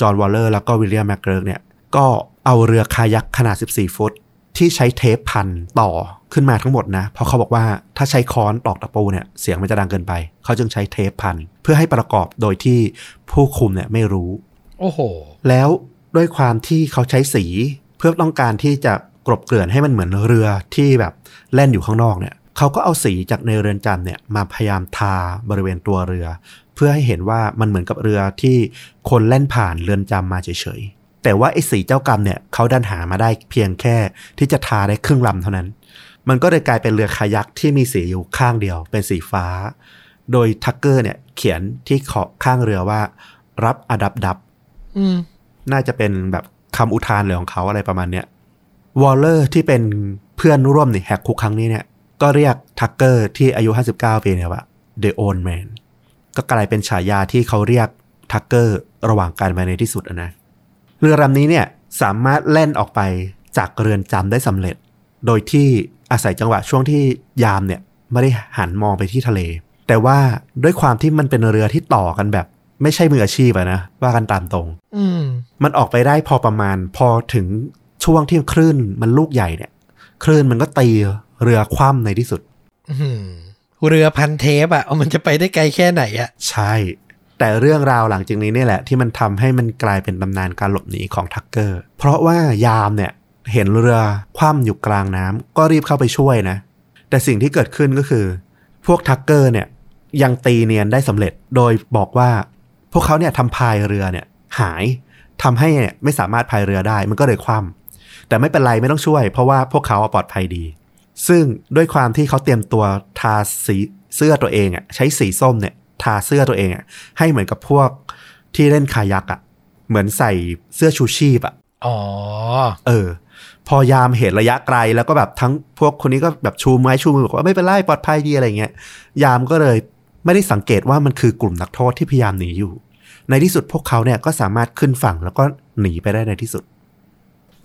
จอห์นวอลเลอร์แล้วก็วิลเลียมแมคเกิร์กเนี่ยก็เอาเรือคายักขนาดสิบสี่ฟุตที่ใช้เทปพันต่อขึ้นมาทั้งหมดนะเพราะเขาบอกว่าถ้าใช้ค้อนตอกตะปูเนี่ยเสียงมันจะดังเกินไปเขาจึงใช้เทปพันเพื่อให้ประกอบโดยที่ผู้คุมเนี่ยไม่รู้โอ้โหแล้วด้วยความที่เขาใช้สีเพื่อต้องการที่จะกลบเกลื่อนให้มันเหมือนเรือที่แบบแล่นอยู่ข้างนอกเนี่ยเขาก็เอาสีจากในเรือนจำเนี่ยมาพยายามทาบริเวณตัวเรือเพื่อให้เห็นว่ามันเหมือนกับเรือที่คนแล่นผ่านเรือนจำมาเฉยๆแต่ว่าไอ้สีเจ้ากรรมเนี่ยเขาดันหามาได้เพียงแค่ที่จะทาได้ครึ่งลำเท่านั้นมันก็เลยกลายเป็นเรือคายักที่มีสีอยู่ข้างเดียวเป็นสีฟ้าโดยทักเกอร์เนี่ยเขียนที่ขอบข้างเรือว่ารับอดับดับน่าจะเป็นแบบคำอุทานเลยของเขาอะไรประมาณเนี้ยวอลเลอร์ที่เป็นเพื่อนร่วมในแหกคุกครั้งนี้เนี่ยก็เรียกทักเกอร์ที่อายุห้าสิบเก้าปีเนี่ยว่า The Old Man ก็กลายเป็นฉายาที่เขาเรียกทักเกอร์ระหว่างการมาในที่สุดนะเรือลำนี้เนี่ยสามารถแล่นออกไปจากเรือนจำได้สำเร็จโดยที่อาศัยจังหวะช่วงที่ยามเนี่ยไม่ได้หันมองไปที่ทะเลแต่ว่าด้วยความที่มันเป็นเรือที่ต่อกันแบบไม่ใช่มืออาชีพอะนะว่ากันตามตรง ม, มันออกไปได้พอประมาณพอถึงช่วงที่คลื่นมันลูกใหญ่เนี่ยคลื่นมันก็ตีเรือคว่ำในที่สุดเรือพันเทปอะมันจะไปได้ไกลแค่ไหนอะใช่แต่เรื่องราวหลังจากนี้นี่แหละที่มันทำให้มันกลายเป็นตำนานการหลบหนีของทักเกอร์เพราะว่ายามเนี่ยเห็นเรือคว่ำอยู่กลางน้ำก็รีบเข้าไปช่วยนะแต่สิ่งที่เกิดขึ้นก็คือพวกทักเกอร์เนี่ยยังตีเนียนได้สำเร็จโดยบอกว่าพวกเขาเนี่ยทำพายเรือเนี่ยหายทำให้เนี่ยไม่สามารถพายเรือได้มันก็เลยคว่ำแต่ไม่เป็นไรไม่ต้องช่วยเพราะว่าพวกเขาปลอดภัยดีซึ่งด้วยความที่เขาเตรียมตัวทาสีเสื้อตัวเองอ่ะใช้สีส้มเนี่ยทาเสื้อตัวเองอ่ะให้เหมือนกับพวกที่เล่นคายักอ่ะเหมือนใส่เสื้อชูชีพอ่ะอ๋อเออพอยามเห็นระยะไกลแล้วก็แบบทั้งพวกคนนี้ก็แบบชูไม้ชูมือบอกว่าไม่เป็นไรปลอดภัยดีอะไรเงี้ยยามก็เลยไม่ได้สังเกตว่ามันคือกลุ่มนักโทษที่พยายามหนีอยู่ในที่สุดพวกเขาเนี่ยก็สามารถขึ้นฝั่งแล้วก็หนีไปได้ในที่สุด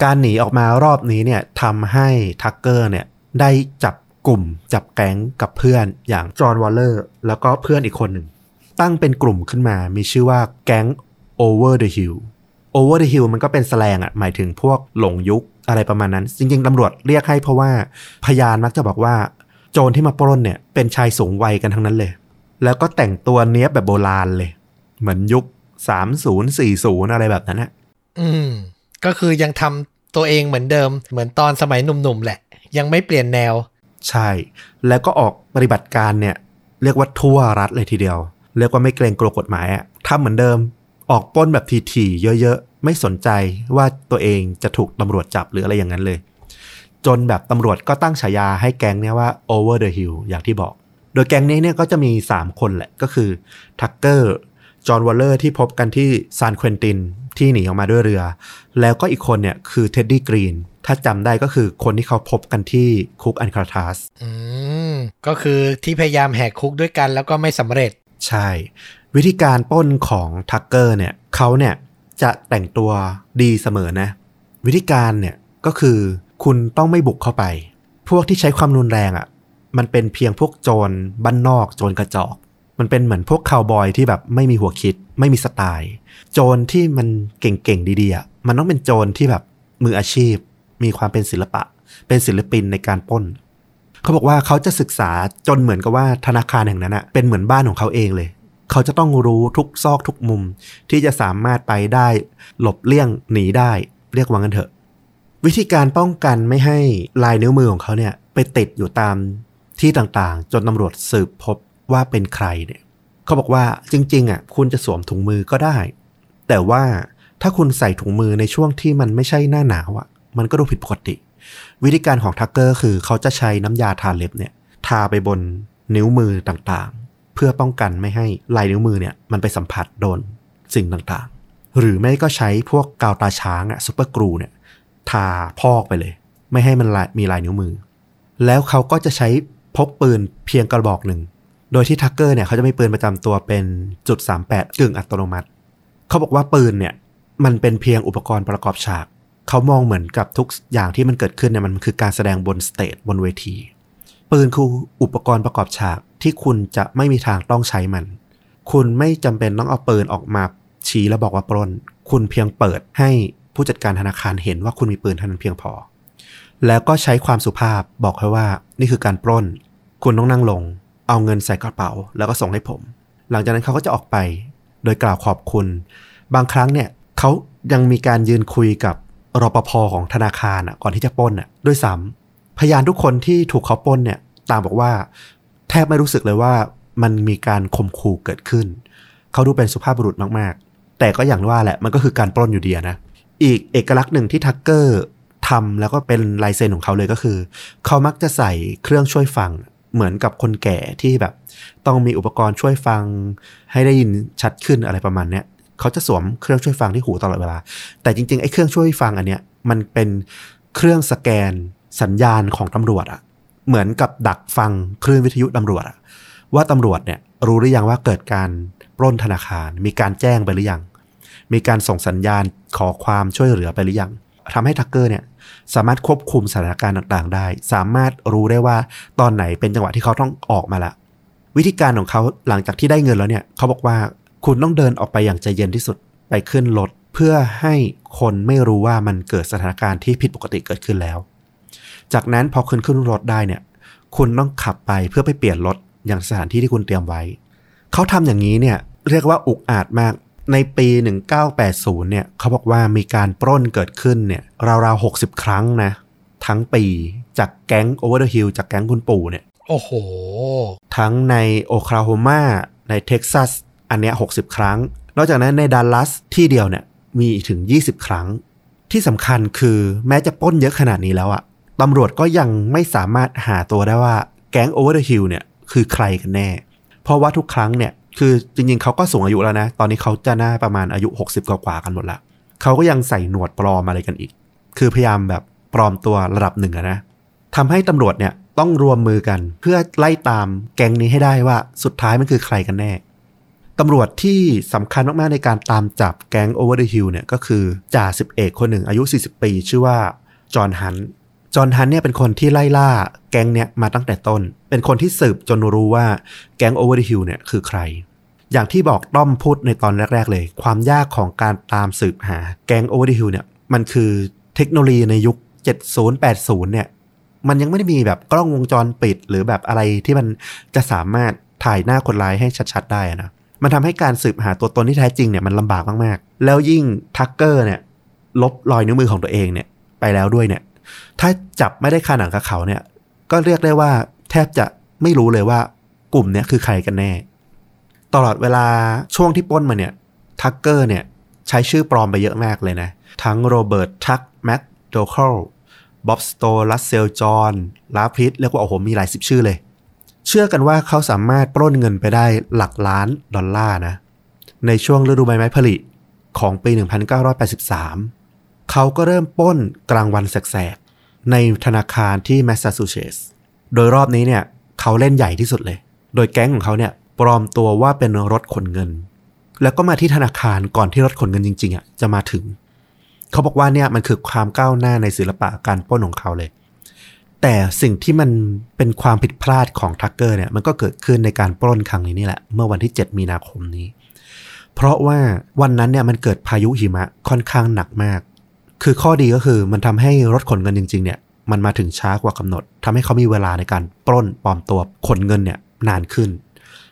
การหนีออกมารอบนี้เนี่ยทำให้ทักเกอร์เนี่ยได้จับ กลุ่มจับแก๊งกับเพื่อนอย่างจอห์นวอลเลอร์แล้วก็เพื่อนอีกคนหนึ่งตั้งเป็นกลุ่มขึ้นมามีชื่อว่าแก๊ง Over the Hill Over the Hill มันก็เป็นแสแลงอ่ะหมายถึงพวกหลงยุคอะไรประมาณนั้นจริงๆตำรวจเรียกให้เพราะว่าพยานมักจะบอกว่าโจรที่มาปล้นเนี่ยเป็นชายสูงวัยกันทั้งนั้นเลยแล้วก็แต่งตัวเนี้ยบแบบโบราณเลยเหมือนยุคสามสิบ สี่สิบอะไรแบบนั้นนะอืมก็คือยังทำตัวเองเหมือนเดิมเหมือนตอนสมัยหนุ่มๆแหละยังไม่เปลี่ยนแนวใช่แล้วก็ออกปฏิบัติการเนี่ยเรียกว่าทั่วรัฐเลยทีเดียวเรียกว่าไม่เกรงกลัวกฎหมายอ่ะทำเหมือนเดิมออกปล้นแบบถี่ๆเยอะๆไม่สนใจว่าตัวเองจะถูกตำรวจจับหรืออะไรอย่างนั้นเลยจนแบบตำรวจก็ตั้งฉายาให้แก๊งเนี่ยว่า Over the Hill อย่างที่บอกโดยแก๊งนี้เนี่ยก็จะมีสามคนแหละก็คือ Tucker จอห์นวอลเลอร์ที่พบกันที่ซานเควินตินที่หนีออกมาด้วยเรือแล้วก็อีกคนเนี่ยคือเท็ดดี้กรีนถ้าจำได้ก็คือคนที่เขาพบกันที่คุกอัลคาทราซอืมก็คือที่พยายามแหกคุกด้วยกันแล้วก็ไม่สำเร็จใช่วิธีการปล้นของ Tucker เนี่ยเขาเนี่ยจะแต่งตัวดีเสมอนะวิธีการเนี่ยก็คือคุณต้องไม่บุกเข้าไปพวกที่ใช้ความรุนแรงอ่ะมันเป็นเพียงพวกโจรบ้านนอกโจรกระจอกมันเป็นเหมือนพวกคาวบอยที่แบบไม่มีหัวคิดไม่มีสไตล์โจรที่มันเก่งๆดีๆอ่ะมันต้องเป็นโจรที่แบบมืออาชีพมีความเป็นศิลปะเป็นศิลปินในการปล้นเขาบอกว่าเขาจะศึกษาจนเหมือนกับว่าธนาคารแห่งนั้นอ่ะเป็นเหมือนบ้านของเขาเองเลยเขาจะต้องรู้ทุกซอกทุกมุมที่จะสามารถไปได้หลบเลี่ยงหนีได้เรียกว่างั้นเถอะวิธีการป้องกันไม่ให้ลายนิ้วมือของเขาเนี่ยไปติดอยู่ตามที่ต่างๆจนตำรวจสืบพบว่าเป็นใครเนี่ยเขาบอกว่าจริงๆอ่ะคุณจะสวมถุงมือก็ได้แต่ว่าถ้าคุณใส่ถุงมือในช่วงที่มันไม่ใช่หน้าหนาวอ่ะมันก็ดูผิดปกติวิธีการของทักเกอร์คือเขาจะใช้น้ำยาทาเล็บเนี่ยทาไปบนนิ้วมือต่างๆเพื่อป้องกันไม่ให้ลายนิ้วมือเนี่ยมันไปสัมผัสโดนสิ่งต่างๆหรือไม่ก็ใช้พวกกาวตาช้างอ่ะซุปเปอร์กลูเนี่ยทาพอกไปเลยไม่ให้มันมีลายนิ้วมือแล้วเขาก็จะใช้พกปืนเพียงกระบอกหนึ่งโดยที่ทักเกอร์เนี่ยเขาจะมีปืนประจำตัวเป็นจุดสามแปดกึ่งอัตโนมัติเขาบอกว่าปืนเนี่ยมันเป็นเพียงอุปกรณ์ประกอบฉากเขามองเหมือนกับทุกอย่างที่มันเกิดขึ้นเนี่ยมันคือการแสดงบนสเตจบนเวทีปืนคืออุปกรณ์ประกอบฉากที่คุณจะไม่มีทางต้องใช้มันคุณไม่จำเป็นต้องเอาปืนออกมาชี้แล้วบอกว่าปล้นคุณเพียงเปิดให้ผู้จัดการธนาคารเห็นว่าคุณมีปืนเท่านั้นเพียงพอแล้วก็ใช้ความสุภาพบอกให้ว่านี่คือการปล้นคุณต้องนั่งลงเอาเงินใส่กระเป๋าแล้วก็ส่งให้ผมหลังจากนั้นเขาก็จะออกไปโดยกล่าวขอบคุณบางครั้งเนี่ยเขายังมีการยืนคุยกับรปภ.ของธนาคารก่อนที่จะปล้นด้วยซ้ำพยานทุกคนที่ถูกเขาปล้นเนี่ยต่างบอกว่าแทบไม่รู้สึกเลยว่ามันมีการข่มขู่เกิดขึ้นเขาดูเป็นสุภาพบุรุษมากๆแต่ก็อย่างว่าแหละมันก็คือการปล้นอยู่ดีนะอีกเอกลักษณ์หนึ่งที่ทักเกอร์ทำแล้วก็เป็นลายเซ็นของเขาเลยก็คือเขามักจะใส่เครื่องช่วยฟังเหมือนกับคนแก่ที่แบบต้องมีอุปกรณ์ช่วยฟังให้ได้ยินชัดขึ้นอะไรประมาณเนี้ยเขาจะสวมเครื่องช่วยฟังที่หูตลอดเวลาแต่จริงๆไอ้เครื่องช่วยฟังอันเนี้ยมันเป็นเครื่องสแกนสัญญาณของตำรวจอะเหมือนกับดักฟังคลื่นวิทยุตำรวจอะว่าตำรวจเนี่ยรู้หรือยังว่าเกิดการปล้นธนาคารมีการแจ้งไปหรือยังมีการส่งสัญญาณขอความช่วยเหลือไปหรือยังทำให้ทักเกอร์เนี่ยสามารถควบคุมสถานการณ์ต่างๆได้สามารถรู้ได้ว่าตอนไหนเป็นจังหวะที่เขาต้องออกมาละวิธีการของเขาหลังจากที่ได้เงินแล้วเนี่ยเขาบอกว่าคุณต้องเดินออกไปอย่างใจเย็นที่สุดไปขึ้นรถเพื่อให้คนไม่รู้ว่ามันเกิดสถานการณ์ที่ผิดปกติเกิดขึ้นแล้วจากนั้นพอคุณขึ้นรถได้เนี่ยคุณต้องขับไปเพื่อไปเปลี่ยนรถอย่างสถานที่ที่คุณเตรียมไว้เขาทำอย่างนี้เนี่ยเรียกว่าอุกอาจมากในปีหนึ่งพันเก้าร้อยแปดสิบเนี่ยเขาบอกว่ามีการปล้นเกิดขึ้นเนี่ยราวๆหกสิบครั้งนะทั้งปีจากแก๊ง Over the Hill จากแก๊งคุณปู่เนี่ยโอ้โหทั้งในโอคลาโฮมาในเท็กซัสอันเนี้ยหกสิบครั้งนอกจากนั้นในดัลลัสที่เดียวเนี่ยมีถึงยี่สิบครั้งที่สำคัญคือแม้จะปล้นเยอะขนาดนี้แล้วอะตำรวจก็ยังไม่สามารถหาตัวได้ว่าแก๊ง Over the Hill เนี่ยคือใครกันแน่เพราะว่าทุกครั้งเนี่ยคือจริงๆเขาก็สูงอายุแล้วนะตอนนี้เขาจะน่าประมาณอายุหกสิบกว่าๆกันหมดละเขาก็ยังใส่หนวดปลอมอะไรกันอีกคือพยายามแบบปลอมตัวระดับหนึ่งนะทำให้ตำรวจเนี่ยต้องรวมมือกันเพื่อไล่ตามแก๊งนี้ให้ได้ว่าสุดท้ายมันคือใครกันแน่ตำรวจที่สำคัญมากๆในการตามจับแก๊ง Over the Hill เนี่ยก็คือจ่าสิบเอกคนหนึ่งอายุสี่สิบปีชื่อว่าจอห์นฮัน จอห์นฮันเนี่ยเป็นคนที่ไล่ล่าแก๊งเนี่ยมาตั้งแต่ต้นเป็นคนที่สืบจนรู้ว่าแก๊ง Over the Hill เนี่ยคือใครอย่างที่บอกต้อมพูดในตอนแรกๆเลยความยากของการตามสืบหาแก๊ง Over the Hill เนี่ยมันคือเทคโนโลยีในยุคเจ็ดสิบ แปดสิบเนี่ยมันยังไม่ได้มีแบบกล้องวงจรปิดหรือแบบอะไรที่มันจะสามารถถ่ายหน้าคนร้ายให้ชัดๆได้นะมันทำให้การสืบหาตัวตนที่แท้จริงเนี่ยมันลำบากมากๆแล้วยิ่งทักเกอร์เนี่ยลบรอยนิ้วมือของตัวเองเนี่ยไปแล้วด้วยเนี่ยถ้าจับไม่ได้คาหนังคาเขาเนี่ยก็เรียกได้ว่าแทบจะไม่รู้เลยว่ากลุ่มเนี่ยคือใครกันแน่ตลอดเวลาช่วงที่ปล้นมาเนี่ยทักเกอร์เนี่ยใช้ชื่อปลอมไปเยอะมากเลยนะทั้งโรเบิร์ตทักแมคโดเคิลบ๊อบสโตรัสเซลจอนลาพิสเรียกว่าโอ้โหมีหลายสิบชื่อเลยเชื่อกันว่าเขาสามารถปล้นเงินไปได้หลักล้านดอลลาร์นะในช่วงฤดูใบไม้ผลิของปีหนึ่งพันเก้าร้อยแปดสิบสามเขาก็เริ่มปล้นกลางวันแสกๆในธนาคารที่แมสซาชูเซตส์โดยรอบนี้เนี่ยเขาเล่นใหญ่ที่สุดเลยโดยแก๊งของเขาเนี่ยปลอมตัวว่าเป็นรถขนเงินแล้วก็มาที่ธนาคารก่อนที่รถขนเงินจริงๆอ่ะจะมาถึงเขาบอกว่าเนี่ยมันคือความก้าวหน้าในศิลปะการปล้นของเขาเลยแต่สิ่งที่มันเป็นความผิดพลาดของทักเกอร์เนี่ยมันก็เกิดขึ้นในการปล้นครั้งนี้นี่แหละเมื่อวันที่เจ็ดมีนาคมนี้เพราะว่าวันนั้นเนี่ยมันเกิดพายุหิมะค่อนข้างหนักมากคือข้อดีก็คือมันทำให้รถขนเงินจริงๆเนี่ยมันมาถึงช้ากว่ากำหนดทำให้เขามีเวลาในการปล้นปลอมตัวขนเงินเนี่ยนานขึ้น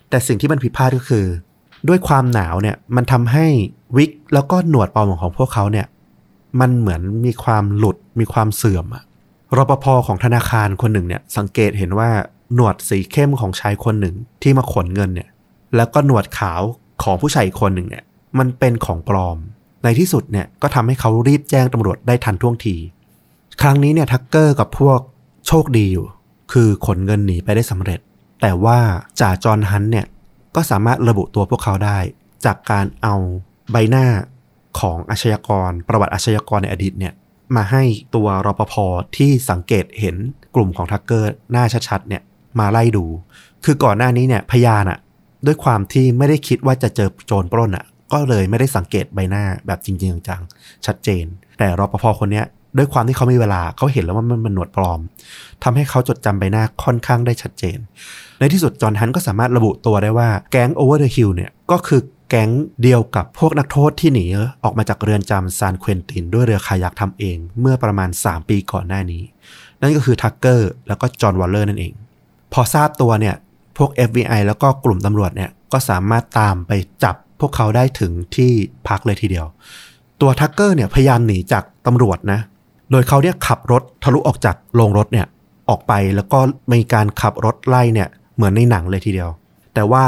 แต่สิ่งที่มันผิดพลาดก็คือด้วยความหนาวเนี่ยมันทำให้วิกแล้วก็หนวดปลอมของพวกเขาเนี่ยมันเหมือนมีความหลุดมีความเสื่อมอะรปภของธนาคารคนหนึ่งเนี่ยสังเกตเห็นว่าหนวดสีเข้มของชายคนหนึ่งที่มาขนเงินเนี่ยแล้วก็หนวดขาวของผู้ชายคนหนึ่งเนี่ยมันเป็นของปลอมในที่สุดเนี่ยก็ทำให้เขารีบแจ้งตำรวจได้ทันท่วงทีครั้งนี้เนี่ยทักเกอร์กับพวกโชคดีอยู่คือขนเงินหนีไปได้สำเร็จแต่ว่าจ่าจอห์นฮันเนี่ยก็สามารถระบุตัวพวกเขาได้จากการเอาใบหน้าของอาชญากรประวัติอาชญากรในอดีตเนี่ยมาให้ตัวรปภที่สังเกตเห็นกลุ่มของทักเกอร์หน้าชัดๆเนี่ยมาไล่ดูคือก่อนหน้านี้เนี่ยพยานอะด้วยความที่ไม่ได้คิดว่าจะเจอโจรปล้นอะก็เลยไม่ได้สังเกตใบหน้าแบบจริงๆจังๆชัดเจนแต่รปภคนเนี้ยด้วยความที่เขามีเวลาเขาเห็นแล้วว่ามันมันหนวดปลอมทำให้เขาจดจำใบหน้าค่อนข้างได้ชัดเจนในที่สุดจอห์นฮันก็สามารถระบุตัวได้ว่าแก๊ง Over the Hill เนี่ยก็คือแก๊งเดียวกับพวกนักโทษที่หนีออกมาจากเรือนจำซานเควินตินด้วยเรือคายักทำเองเมื่อประมาณสามปีก่อนหน้านี้นั่นก็คือทักเกอร์แล้วก็จอห์นวอลเลอร์นั่นเองพอทราบตัวเนี่ยพวก เอฟ บี ไอ แล้วก็กลุ่มตำรวจเนี่ยก็สามารถตามไปจับพวกเขาได้ถึงที่พักเลยทีเดียวตัวทักเกอร์เนี่ยพยายามหนีจากตำรวจนะโดยเขาเนี่ยขับรถทะลุออกจากโรงรถเนี่ยออกไปแล้วก็มีการขับรถไล่เนี่ยเหมือนในหนังเลยทีเดียวแต่ว่า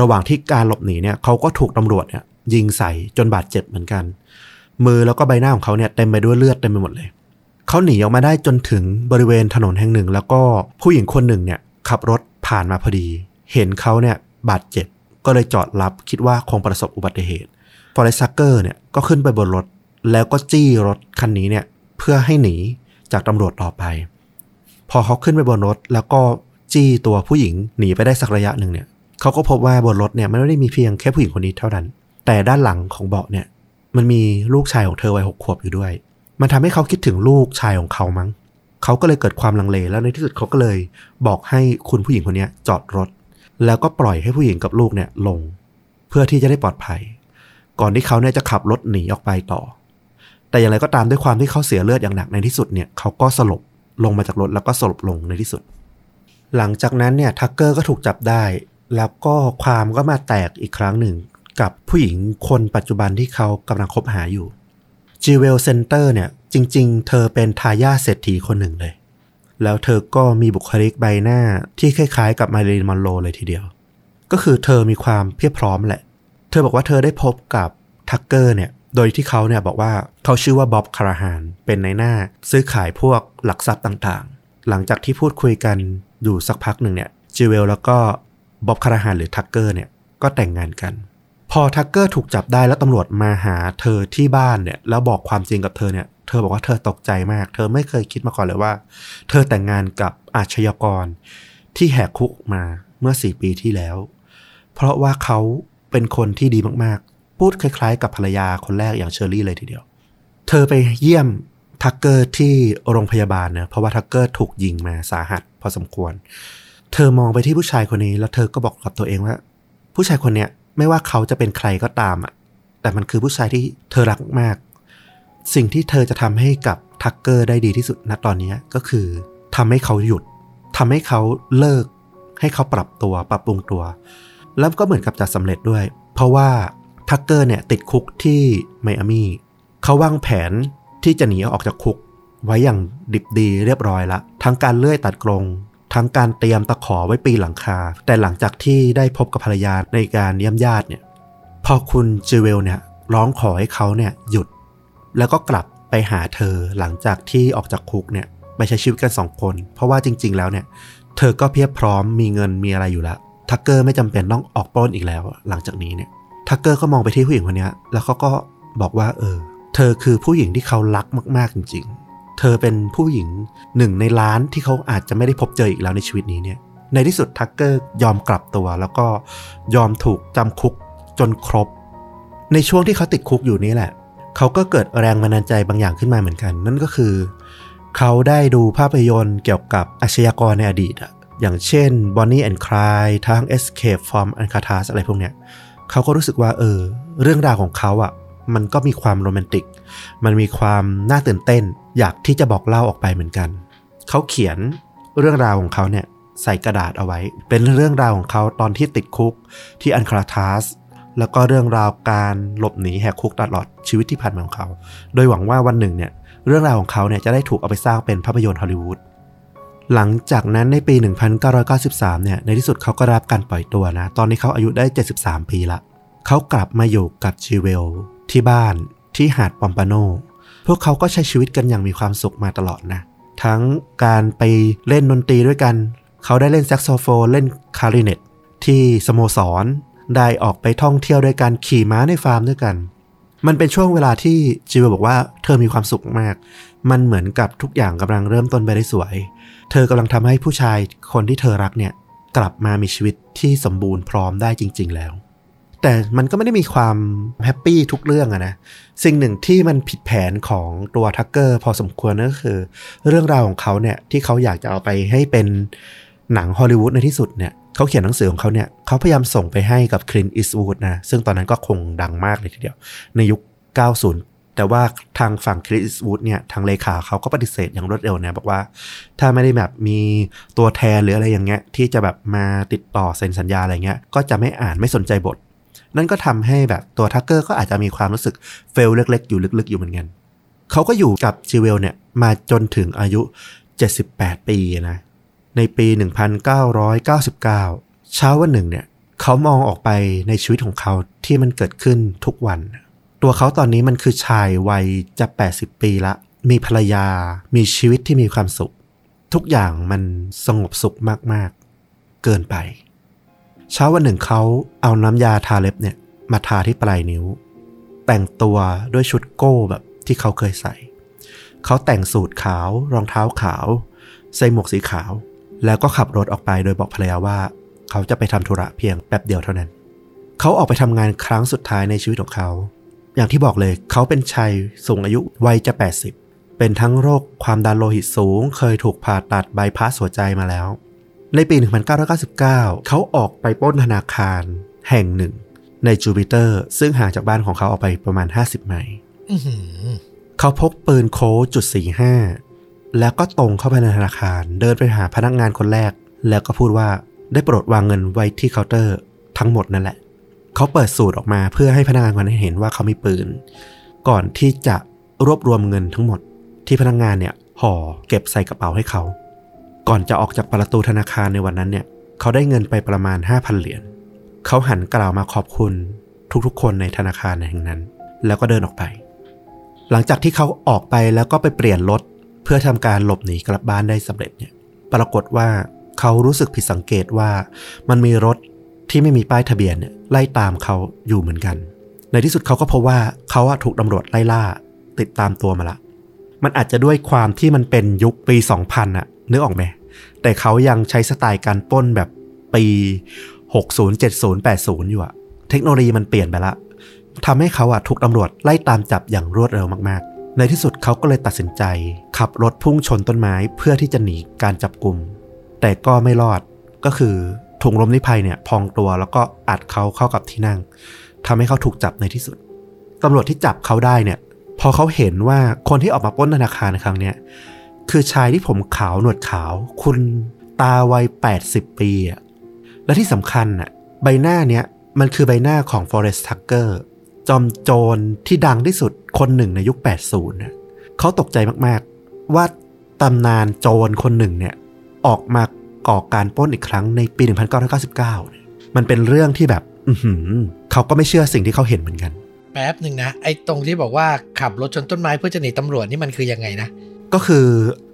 ระหว่างที่การหลบหนีเนี่ยเขาก็ถูกตำรวจเนี่ยยิงใส่จนบาดเจ็บเหมือนกันมือแล้วก็ใบหน้าของเขาเนี่ยเต็มไปด้วยเลือดเต็มไปหมดเลยเขาหนีออกมาได้จนถึงบริเวณถนนแห่งหนึ่งแล้วก็ผู้หญิงคนหนึ่งเนี่ยขับรถผ่านมาพอดีเห็นเขาเนี่ยบาดเจ็บก็เลยจอดรับคิดว่าคงประสบอุบัติเหตุ Forest Tucker เนี่ยก็ขึ้นไปบนรถแล้วก็จี้รถคันนี้เนี่ยเพื่อให้หนีจากตำรวจต่อไปพอเขาขึ้นไปบนรถแล้วก็จี้ตัวผู้หญิงหนีไปได้สักระยะหนึ่งเนี่ยเขาก็พบว่าบนรถเนี่ยมันไม่ได้มีเพียงแค่ผู้หญิงคนนี้เท่านั้นแต่ด้านหลังของเบาะเนี่ยมันมีลูกชายของเธอวัยหกขวบอยู่ด้วยมันทำให้เขาคิดถึงลูกชายของเขามั้งเขาก็เลยเกิดความลังเลแล้วในที่สุดเขาก็เลยบอกให้คุณผู้หญิงคนนี้จอดรถแล้วก็ปล่อยให้ผู้หญิงกับลูกเนี่ยลงเพื่อที่จะได้ปลอดภัยก่อนที่เขาเนี่ยจะขับรถหนีออกไปต่อแต่อย่างไรก็ตามด้วยความที่เขาเสียเลือดอย่างหนักในที่สุดเนี่ยเขาก็สลบลงมาจากรถแล้วก็สลบลงในที่สุดหลังจากนั้นเนี่ยทักเกอร์ก็ถูกจับได้แล้วก็ความก็มาแตกอีกครั้งหนึ่งกับผู้หญิงคนปัจจุบันที่เขากำลังคบหาอยู่จิวเวลเซนเตอร์เนี่ยจริงๆเธอเป็นทายาทเศรษฐีคนหนึ่งเลยแล้วเธอก็มีบุคลิกใบหน้าที่คล้ายๆกับมาริลีน มอนโรเลยทีเดียวก็คือเธอมีความเพียบพร้อมแหละเธอบอกว่าเธอได้พบกับทักเกอร์เนี่ยโดยที่เขาเนี่ยบอกว่าเขาชื่อว่าบ๊อบคาราฮานเป็นนายหน้าซื้อขายพวกหลักทรัพย์ต่างๆหลังจากที่พูดคุยกันอยู่สักพักหนึ่งเนี่ยจิวเวลแล้วก็บ๊อบคาราฮานหรือทักเกอร์เนี่ยก็แต่งงานกันพอทักเกอร์ถูกจับได้แล้วตำรวจมาหาเธอที่บ้านเนี่ยแล้วบอกความจริงกับเธอเนี่ยเธอบอกว่าเธอตกใจมากเธอไม่เคยคิดมาก่อนเลยว่าเธอแต่งงานกับอาชญากรที่แหกคุกมาเมื่อสี่ปีที่แล้วเพราะว่าเขาเป็นคนที่ดีมากๆพูดคล้ายๆกับภรรยาคนแรกอย่างเชอร์รี่เลยทีเดียวเธอไปเยี่ยม ทักเกอร์ที่โรงพยาบาลนะเพราะว่าทักเกอร์ถูกยิงมาสาหัสพอสมควรเธอมองไปที่ผู้ชายคนนี้แล้วเธอก็บอกกับตัวเองว่าผู้ชายคนเนี้ยไม่ว่าเขาจะเป็นใครก็ตามอ่ะแต่มันคือผู้ชายที่เธอรักมากสิ่งที่เธอจะทำให้กับทักเกอร์ได้ดีที่สุดณตอนนี้ก็คือทำให้เขาหยุดทำให้เขาเลิกให้เขาปรับตัวปรับปรุงตัวแล้วก็เหมือนกับจะสำเร็จด้วยเพราะว่าทักเกอร์เนี่ยติดคุกที่ไมอามี่เขาวางแผนที่จะหนีออกจากคุกไว้อย่างดิบดีเรียบร้อยละทั้งการเลื่อยตัดกรงทั้งการเตรียมตะขอไว้ปีนหลังคาแต่หลังจากที่ได้พบกับภรรยาในการเยี่ยมญาติเนี่ยพอคุณจิเวลเนี่ยร้องขอให้เขาเนี่ยหยุดแล้วก็กลับไปหาเธอหลังจากที่ออกจากคุกเนี่ยไปใช้ชีวิตกันสองคนเพราะว่าจริงๆแล้วเนี่ยเธอก็เพียบพร้อมมีเงินมีอะไรอยู่แล้วทักเกอร์ไม่จำเป็นต้องออกปล้นอีกแล้วหลังจากนี้เนี่ยทักเกอร์ก็มองไปที่ผู้หญิงคนนี้แล้วเขาก็บอกว่าเออเธอคือผู้หญิงที่เขารักมากๆจริงๆเธอเป็นผู้หญิงหนึ่งในล้านที่เขาอาจจะไม่ได้พบเจออีกแล้วในชีวิตนี้เนี่ยในที่สุดทักเกอร์ยอมกลับตัวแล้วก็ยอมถูกจำคุกจนครบในช่วงที่เขาติดคุกอยู่นี่แหละเขาก็เกิดแรงบันดาลใจบางอย่างขึ้นมาเหมือนกันนั่นก็คือเขาได้ดูภาพยนตร์เกี่ยวกับอาชญากรในอดีตอย่างเช่น Bonnie and Clyde ทั้ง Escape from Alcatraz อะไรพวกเนี้ยเขาก็รู้สึกว่าเออเรื่องราวของเขาอ่ะมันก็มีความโรแมนติกมันมีความน่าตื่นเต้นอยากที่จะบอกเล่าออกไปเหมือนกันเขาเขียนเรื่องราวของเขาเนี่ยใส่กระดาษเอาไว้เป็นเรื่องราวของเขาตอนที่ติดคุกที่ Alcatrazแล้วก็เรื่องราวการหลบหนีแหกคุกตลอดชีวิตที่ผ่านมาของเขาโดยหวังว่าวันหนึ่งเนี่ยเรื่องราวของเขาเนี่ยจะได้ถูกเอาไปสร้างเป็นภาพยนตร์ฮอลลีวูดหลังจากนั้นในปีหนึ่งพันเก้าร้อยเก้าสิบสามเนี่ยในที่สุดเขาก็รับการปล่อยตัวนะตอนนี้เขาอายุได้เจ็ดสิบสามปีละเขากลับมาอยู่กับจิเวลที่บ้านที่หาดปอมปาโนพวกเขาก็ใช้ชีวิตกันอย่างมีความสุขมาตลอดนะทั้งการไปเล่นดนตรีด้วยกันเขาได้เล่นแซกโซโฟนเล่นคลาริเนตที่สโมสรได้ออกไปท่องเที่ยวด้วยการขี่ม้าในฟาร์มด้วยกันมันเป็นช่วงเวลาที่จิเวลบอกว่าเธอมีความสุขมากมันเหมือนกับทุกอย่างกำลังเริ่มต้นไปได้สวยเธอกำลังทำให้ผู้ชายคนที่เธอรักเนี่ยกลับมามีชีวิตที่สมบูรณ์พร้อมได้จริงๆแล้วแต่มันก็ไม่ได้มีความแฮปปี้ทุกเรื่องอะนะสิ่งหนึ่งที่มันผิดแผนของตัวทักเกอร์พอสมควรนั่นก็คือเรื่องราวของเขาเนี่ยที่เขาอยากจะเอาไปให้เป็นหนังฮอลลีวูดในที่สุดเนี่ยเขาเขียนหนังสือของเขาเนี่ยเขาพยายามส่งไปให้กับคลินต์ อีสต์วูดนะซึ่งตอนนั้นก็คงดังมากเลยทีเดียวในยุค เก้าสิบแต่ว่าทางฝั่งคลินต์ อีสต์วูดเนี่ยทางเลขาเขาก็ปฏิเสธอย่างรวดเร็วนะบอกว่าถ้าไม่ได้แบบมีตัวแทนหรืออะไรอย่างเงี้ยที่จะแบบมาติดต่อเซ็นสัญญาอะไรเงี้ยก็จะไม่อ่านไม่สนใจบทนั่นก็ทำให้แบบตัวทักเกอร์ก็อาจจะมีความรู้สึกเฟลเล็กๆอยู่ลึกๆอยู่เหมือนกันเขาก็อยู่กับจิเวลเนี่ยมาจนถึงอายุเจ็ดสิบแปดปีนะในปี หนึ่งพันเก้าร้อยเก้าสิบเก้า เช้าวันหนึ่งเนี่ยเขามองออกไปในชีวิตของเขาที่มันเกิดขึ้นทุกวันตัวเขาตอนนี้มันคือชายวัยจะแปดสิบปีละมีภรรยามีชีวิตที่มีความสุขทุกอย่างมันสงบสุขมากๆเกินไปเช้าวันหนึ่งเขาเอาน้ำยาทาเล็บเนี่ยมาทาที่ปลายนิ้วแต่งตัวด้วยชุดโก้แบบที่เขาเคยใส่เขาแต่งสูทขาวรองเท้าขาวใส่หมวกสีขาวแล้วก็ขับรถออกไปโดยบอกภรรยาว่าเขาจะไปทำธุระเพียงแป๊บเดียวเท่านั้นเขาออกไปทำงานครั้งสุดท้ายในชีวิตของเขาอย่างที่บอกเลยเขาเป็นชายสูงอายุวัยจะแปดสิบเป็นทั้งโรคความดันโลหิตสูงเคยถูกผ่าตัดบายพาสหัวใจมาแล้วในปีหนึ่งพันเก้าร้อยเก้าสิบเก้าเขาออกไปปล้นธนาคารแห่งหนึ่งในจูปิเตอร์ซึ่งห่างจากบ้านของเขาออกไปประมาณห้าสิบไมล์เขาพกปืนโค้จุดสี่สิบห้าแล้วก็ตรงเข้าไปในธนาคารเดินไปหาพนักงานคนแรกแล้วก็พูดว่าได้โปรดวางเงินไว้ที่เคาน์เตอร์ทั้งหมดนั่นแหละเขาเปิดสูตรออกมาเพื่อให้พนักงานคนนั้นเห็นว่าเขามีปืนก่อนที่จะรวบรวมเงินทั้งหมดที่พนักงานเนี่ยห่อเก็บใส่กระเป๋าให้เขาก่อนจะออกจากประตูธนาคารในวันนั้นเนี่ยเขาได้เงินไปประมาณ ห้าพัน เหรียญเขาหันกล่าวมาขอบคุณทุกๆคนในธนาคารแห่งนั้นแล้วก็เดินออกไปหลังจากที่เขาออกไปแล้วก็ไปเปลี่ยนรถเพื่อทำการหลบหนีกลับบ้านได้สำเร็จเนี่ยปรากฏว่าเขารู้สึกผิดสังเกตว่ามันมีรถที่ไม่มีป้ายทะเบียนเนี่ยไล่ตามเขาอยู่เหมือนกันในที่สุดเขาก็พบว่าเขาถูกตำรวจไล่ล่าติดตามตัวมาละมันอาจจะด้วยความที่มันเป็นยุคปี สองพัน น่ะนึกออกไหมแต่เขายังใช้สไตล์การปล้นแบบปี หกสิบ เจ็ดสิบ แปดสิบ อยู่อะเทคโนโลยีมันเปลี่ยนไปละทำให้เขาถูกตำรวจไล่ตามจับอย่างรวดเร็วมากๆ ในที่สุดเขาก็เลยตัดสินใจขับรถพุ่งชนต้นไม้เพื่อที่จะหนีการจับกุมแต่ก็ไม่รอดก็คือถุงลมนิรภัยเนี่ยพองตัวแล้วก็อัดเขาเข้ากับที่นั่งทำให้เขาถูกจับในที่สุดตำรวจที่จับเขาได้เนี่ยพอเขาเห็นว่าคนที่ออกมาปล้นธนาคารในครั้งเนี้ยคือชายที่ผมขาวหนวดขาวคุณตาวัยแปดสิบปีอ่ะและที่สำคัญน่ะใบหน้าเนี้ยมันคือใบหน้าของ Forest Tucker จอมโจรที่ดังที่สุดคนหนึ่งในยุคแปดสิบนะเขาตกใจมากๆว่าตำนานโจรคนหนึ่งเนี่ยออกมาก่อการปล้นอีกครั้งในปีหนึ่งพันเก้าร้อยเก้าสิบเก้ามันเป็นเรื่องที่แบบอื้อหือเขาก็ไม่เชื่อสิ่งที่เขาเห็นเหมือนกันแป๊บนึงนะไอ้ตรงที่บอกว่าขับรถชนต้นไม้เพื่อจะหนีตำรวจนี่มันคือยังไงนะก็คือ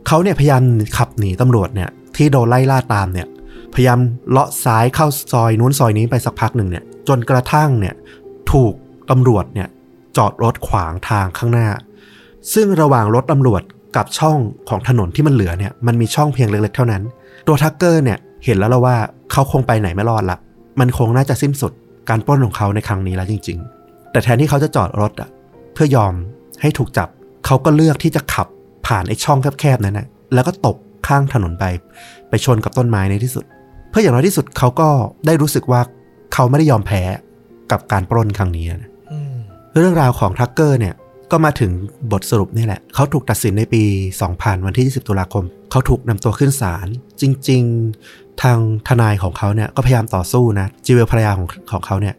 เขาเนี่ยพยายามขับหนีตำรวจเนี่ยที่โดนไล่ล่าตามเนี่ยพยายามเลาะซ้ายเข้าซอยนู้นซอยนี้ไปสักพักหนึ่งเนี่ยจนกระทั่งเนี่ยถูกตำรวจเนี่ยจอดรถขวางทางข้างหน้าซึ่งระหว่างรถตำรวจกับช่องของถนนที่มันเหลือเนี่ยมันมีช่องเพียงเล็กๆเท่านั้นตัวทักเกอร์เนี่ยเห็นแล้วละว่าเขาคงไปไหนไม่รอดละมันคงน่าจะสิ้นสุดการปล้นของเขาในครั้งนี้แล้วจริงๆแต่แทนที่เขาจะจอดรถอ่ะเพื่อยอมให้ถูกจับเขาก็เลือกที่จะขับผ่านไอ้ช่องแคบๆนั้นนะแล้วก็ตกข้างถนนไปไปชนกับต้นไม้ในที่สุดเพื่ออย่างน้อยที่สุดเขาก็ได้รู้สึกว่าเขาไม่ได้ยอมแพ้กับการปล้นครั้งนี้นะเรื่องราวของทักเกอร์เนี่ยก็มาถึงบทสรุปนี่แหละเขาถูกตัดสินในปีสองพันวันที่ยี่สิบตุลาคมเขาถูกนำตัวขึ้นศาลจริงๆทางทนายของเขาเนี่ยก็พยายามต่อสู้นะจิเวลภรรยาของของเขาเนี่ย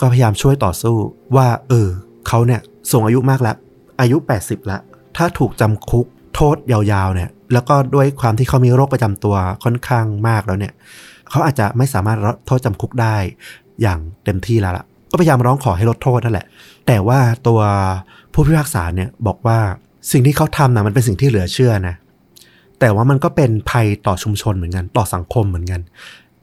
ก็พยายามช่วยต่อสู้ว่าเออเขาเนี่ยสูงอายุมากแล้วอายุแปดสิบแล้วถ้าถูกจำคุกโทษยาวๆเนี่ยแล้วก็ด้วยความที่เขามีโรคประจำตัวค่อนข้างมากแล้วเนี่ยเขาอาจจะไม่สามารถรับโทษจำคุกได้อย่างเต็มที่แล้วล่ะก็พยายามร้องขอให้ลดโทษนั่นแหละแต่ว่าตัวผู้พิพากษาเนี่ยบอกว่าสิ่งที่เขาทำนะมันเป็นสิ่งที่เหลือเชื่อนะแต่ว่ามันก็เป็นภัยต่อชุมชนเหมือนกันต่อสังคมเหมือนกัน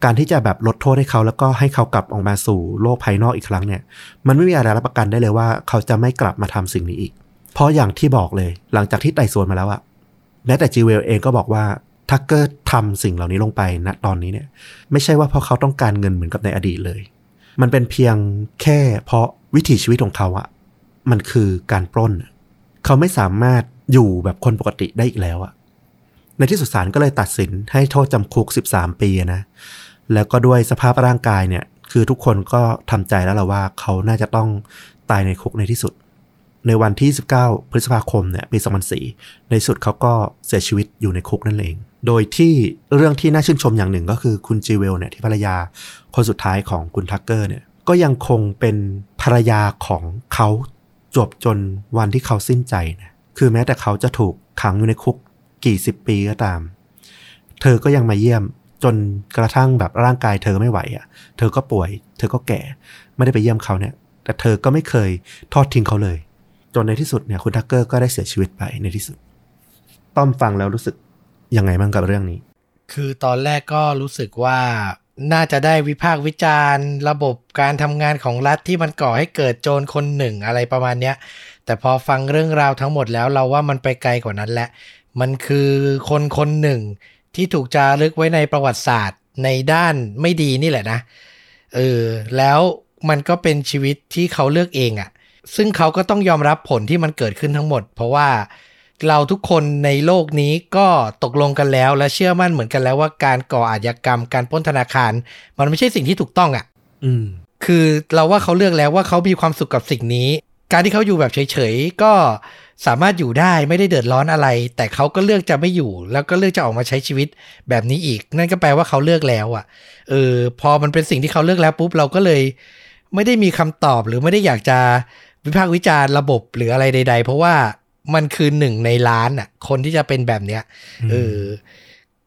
การที่จะแบบลดโทษให้เขาแล้วก็ให้เขากลับออกมาสู่โลกภายนอกอีกครั้งเนี่ยมันไม่มีอะไรรับประกันได้เลยว่าเขาจะไม่กลับมาทำสิ่งนี้อีกเพราะอย่างที่บอกเลยหลังจากที่ไต่สวนมาแล้วอะแม้แต่จิเวลเองก็บอกว่าทักเกอร์ทำสิ่งเหล่านี้ลงไปณตอนนี้เนี่ยไม่ใช่ว่าเพราะเขาต้องการเงินเหมือนกับในอดีตเลยมันเป็นเพียงแค่เพราะวิถีชีวิตของเขาอะมันคือการปล้นเขาไม่สามารถอยู่แบบคนปกติได้อีกแล้วอะในที่สุดศาลก็เลยตัดสินให้โทษจำคุกสิบสามปีนะแล้วก็ด้วยสภาพร่างกายเนี่ยคือทุกคนก็ทำใจแล้วล่ะว่าเขาน่าจะต้องตายในคุกในที่สุดในวันที่ยี่สิบเก้าพฤษภาคมเนี่ยปีสองพันสี่ในสุดเขาก็เสียชีวิตอยู่ในคุกนั่นเองโดยที่เรื่องที่น่าชื่นชมอย่างหนึ่งก็คือคุณจิเวลเนี่ยที่ภรรยาคนสุดท้ายของคุณทักเกอร์เนี่ยก็ยังคงเป็นภรรยาของเขาจวบจนวันที่เขาสิ้นใจนะคือแม้แต่เขาจะถูกขังอยู่ในคุกกี่สิบปีก็ตามเธอก็ยังมาเยี่ยมจนกระทั่งแบบร่างกายเธอไม่ไหวอ่ะเธอก็ป่วยเธอก็แก่ไม่ได้ไปเยี่ยมเขาเนี่ยแต่เธอก็ไม่เคยทอดทิ้งเขาเลยจนในที่สุดเนี่ยคุณทักเกอร์ก็ได้เสียชีวิตไปในที่สุดต้อมฟังแล้วรู้สึกยังไงบ้างกับเรื่องนี้คือตอนแรกก็รู้สึกว่าน่าจะได้วิพากษ์วิจารณ์ระบบการทำงานของรัฐที่มันก่อให้เกิดโจรคนหนึ่งอะไรประมาณเนี้ยแต่พอฟังเรื่องราวทั้งหมดแล้วเราว่ามันไปไกลกว่านั้นแหละมันคือคนคนหนึ่งที่ถูกจารึกไว้ในประวัติศาสตร์ในด้านไม่ดีนี่แหละนะเออแล้วมันก็เป็นชีวิตที่เขาเลือกเองอ่ะซึ่งเขาก็ต้องยอมรับผลที่มันเกิดขึ้นทั้งหมดเพราะว่าเราทุกคนในโลกนี้ก็ตกลงกันแล้วและเชื่อมั่นเหมือนกันแล้วว่าการก่ออาชญากรรมการปล้นธนาคารมันไม่ใช่สิ่งที่ถูกต้องอ่ะอืมคือเราว่าเขาเลือกแล้วว่าเขามีความสุขกับสิ่งนี้การที่เขาอยู่แบบเฉยๆก็สามารถอยู่ได้ไม่ได้เดือดร้อนอะไรแต่เขาก็เลือกจะไม่อยู่แล้วก็เลือกจะออกมาใช้ชีวิตแบบนี้อีกนั่นก็แปลว่าเขาเลือกแล้วอ่ะเออพอมันเป็นสิ่งที่เขาเลือกแล้วปุ๊บเราก็เลยไม่ได้มีคำตอบหรือไม่ได้อยากจะวิพากษ์วิจารณ์ระบบหรืออะไรใดๆเพราะว่ามันคือหนึ่งในล้านอ่ะคนที่จะเป็นแบบเนี้ยเออ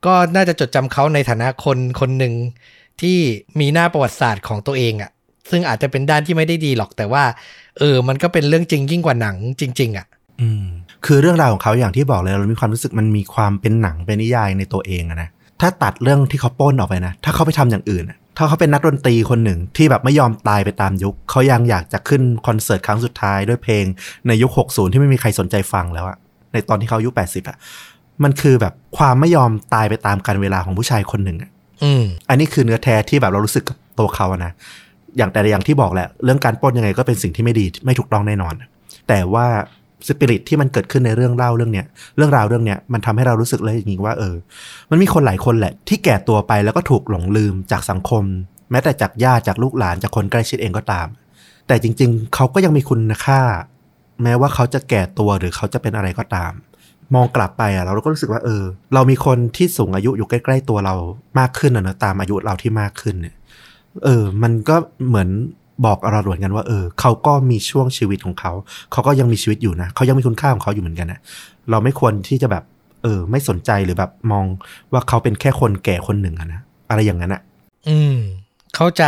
ก็น่าจะจดจำเขาในฐานะคนคนหนึ่งที่มีหน้าประวัติศาสตร์ของตัวเองอ่ะซึ่งอาจจะเป็นด้านที่ไม่ได้ดีหรอกแต่ว่าเออมันก็เป็นเรื่องจริงยิ่งกว่าหนังจริงๆอ่ะอืมคือเรื่องราวของเขาอย่างที่บอกเลยเรามีความรู้สึกมันมีความเป็นหนังเป็นนิยายในตัวเองนะถ้าตัดเรื่องที่เขาปล้นออกไปนะถ้าเขาไปทำอย่างอื่นถ้าเขาเป็นนักดนตรีคนหนึ่งที่แบบไม่ยอมตายไปตามยุคเขายังอยากจะขึ้นคอนเสิร์ตครั้งสุดท้ายด้วยเพลงในยุคหกสิบที่ไม่มีใครสนใจฟังแล้วอะในตอนที่เขาอายุแปดสิบอะมันคือแบบความไม่ยอมตายไปตามกาลเวลาของผู้ชายคนหนึ่งอะอืมอันนี้คือเนื้อแท้ที่แบบเรารู้สึกกับตัวเขาอะนะอย่างแต่อย่างที่บอกแหละเรื่องการปล้นยังไงก็เป็นสิ่งที่ไม่ดีไม่ถูกต้องแน่นอนแต่ว่า สปิริตที่มันเกิดขึ้นในเรื่องเล่าเรื่องเนี้ยเรื่องราวเรื่องเนี้ยมันทำให้เรารู้สึกเลยอย่างนี้ว่าเออมันมีคนหลายคนแหละที่แก่ตัวไปแล้วก็ถูกหลงลืมจากสังคมแม้แต่จากญาติจากลูกหลานจากคนใกล้ชิดเองก็ตามแต่จริงๆเขาก็ยังมีคุณค่าแม้ว่าเขาจะแก่ตัวหรือเขาจะเป็นอะไรก็ตามมองกลับไปอ่ะเราก็รู้สึกว่าเออเรามีคนที่สูงอายุอยู่ใกล้ๆตัวเรามากขึ้นอ่ะนะตามอายุเราที่มากขึ้นเนี่ยเออมันก็เหมือนบอกเราเหมือนกันว่าเออเขาก็มีช่วงชีวิตของเขาเขาก็ยังมีชีวิตอยู่นะเขายังมีคุณค่าของเขาอยู่เหมือนกันนะเราไม่ควรที่จะแบบเออไม่สนใจหรือแบบมองว่าเขาเป็นแค่คนแก่คนหนึ่งอ่ะนะอะไรอย่างนั้นอ่ะอืมเข้าใจ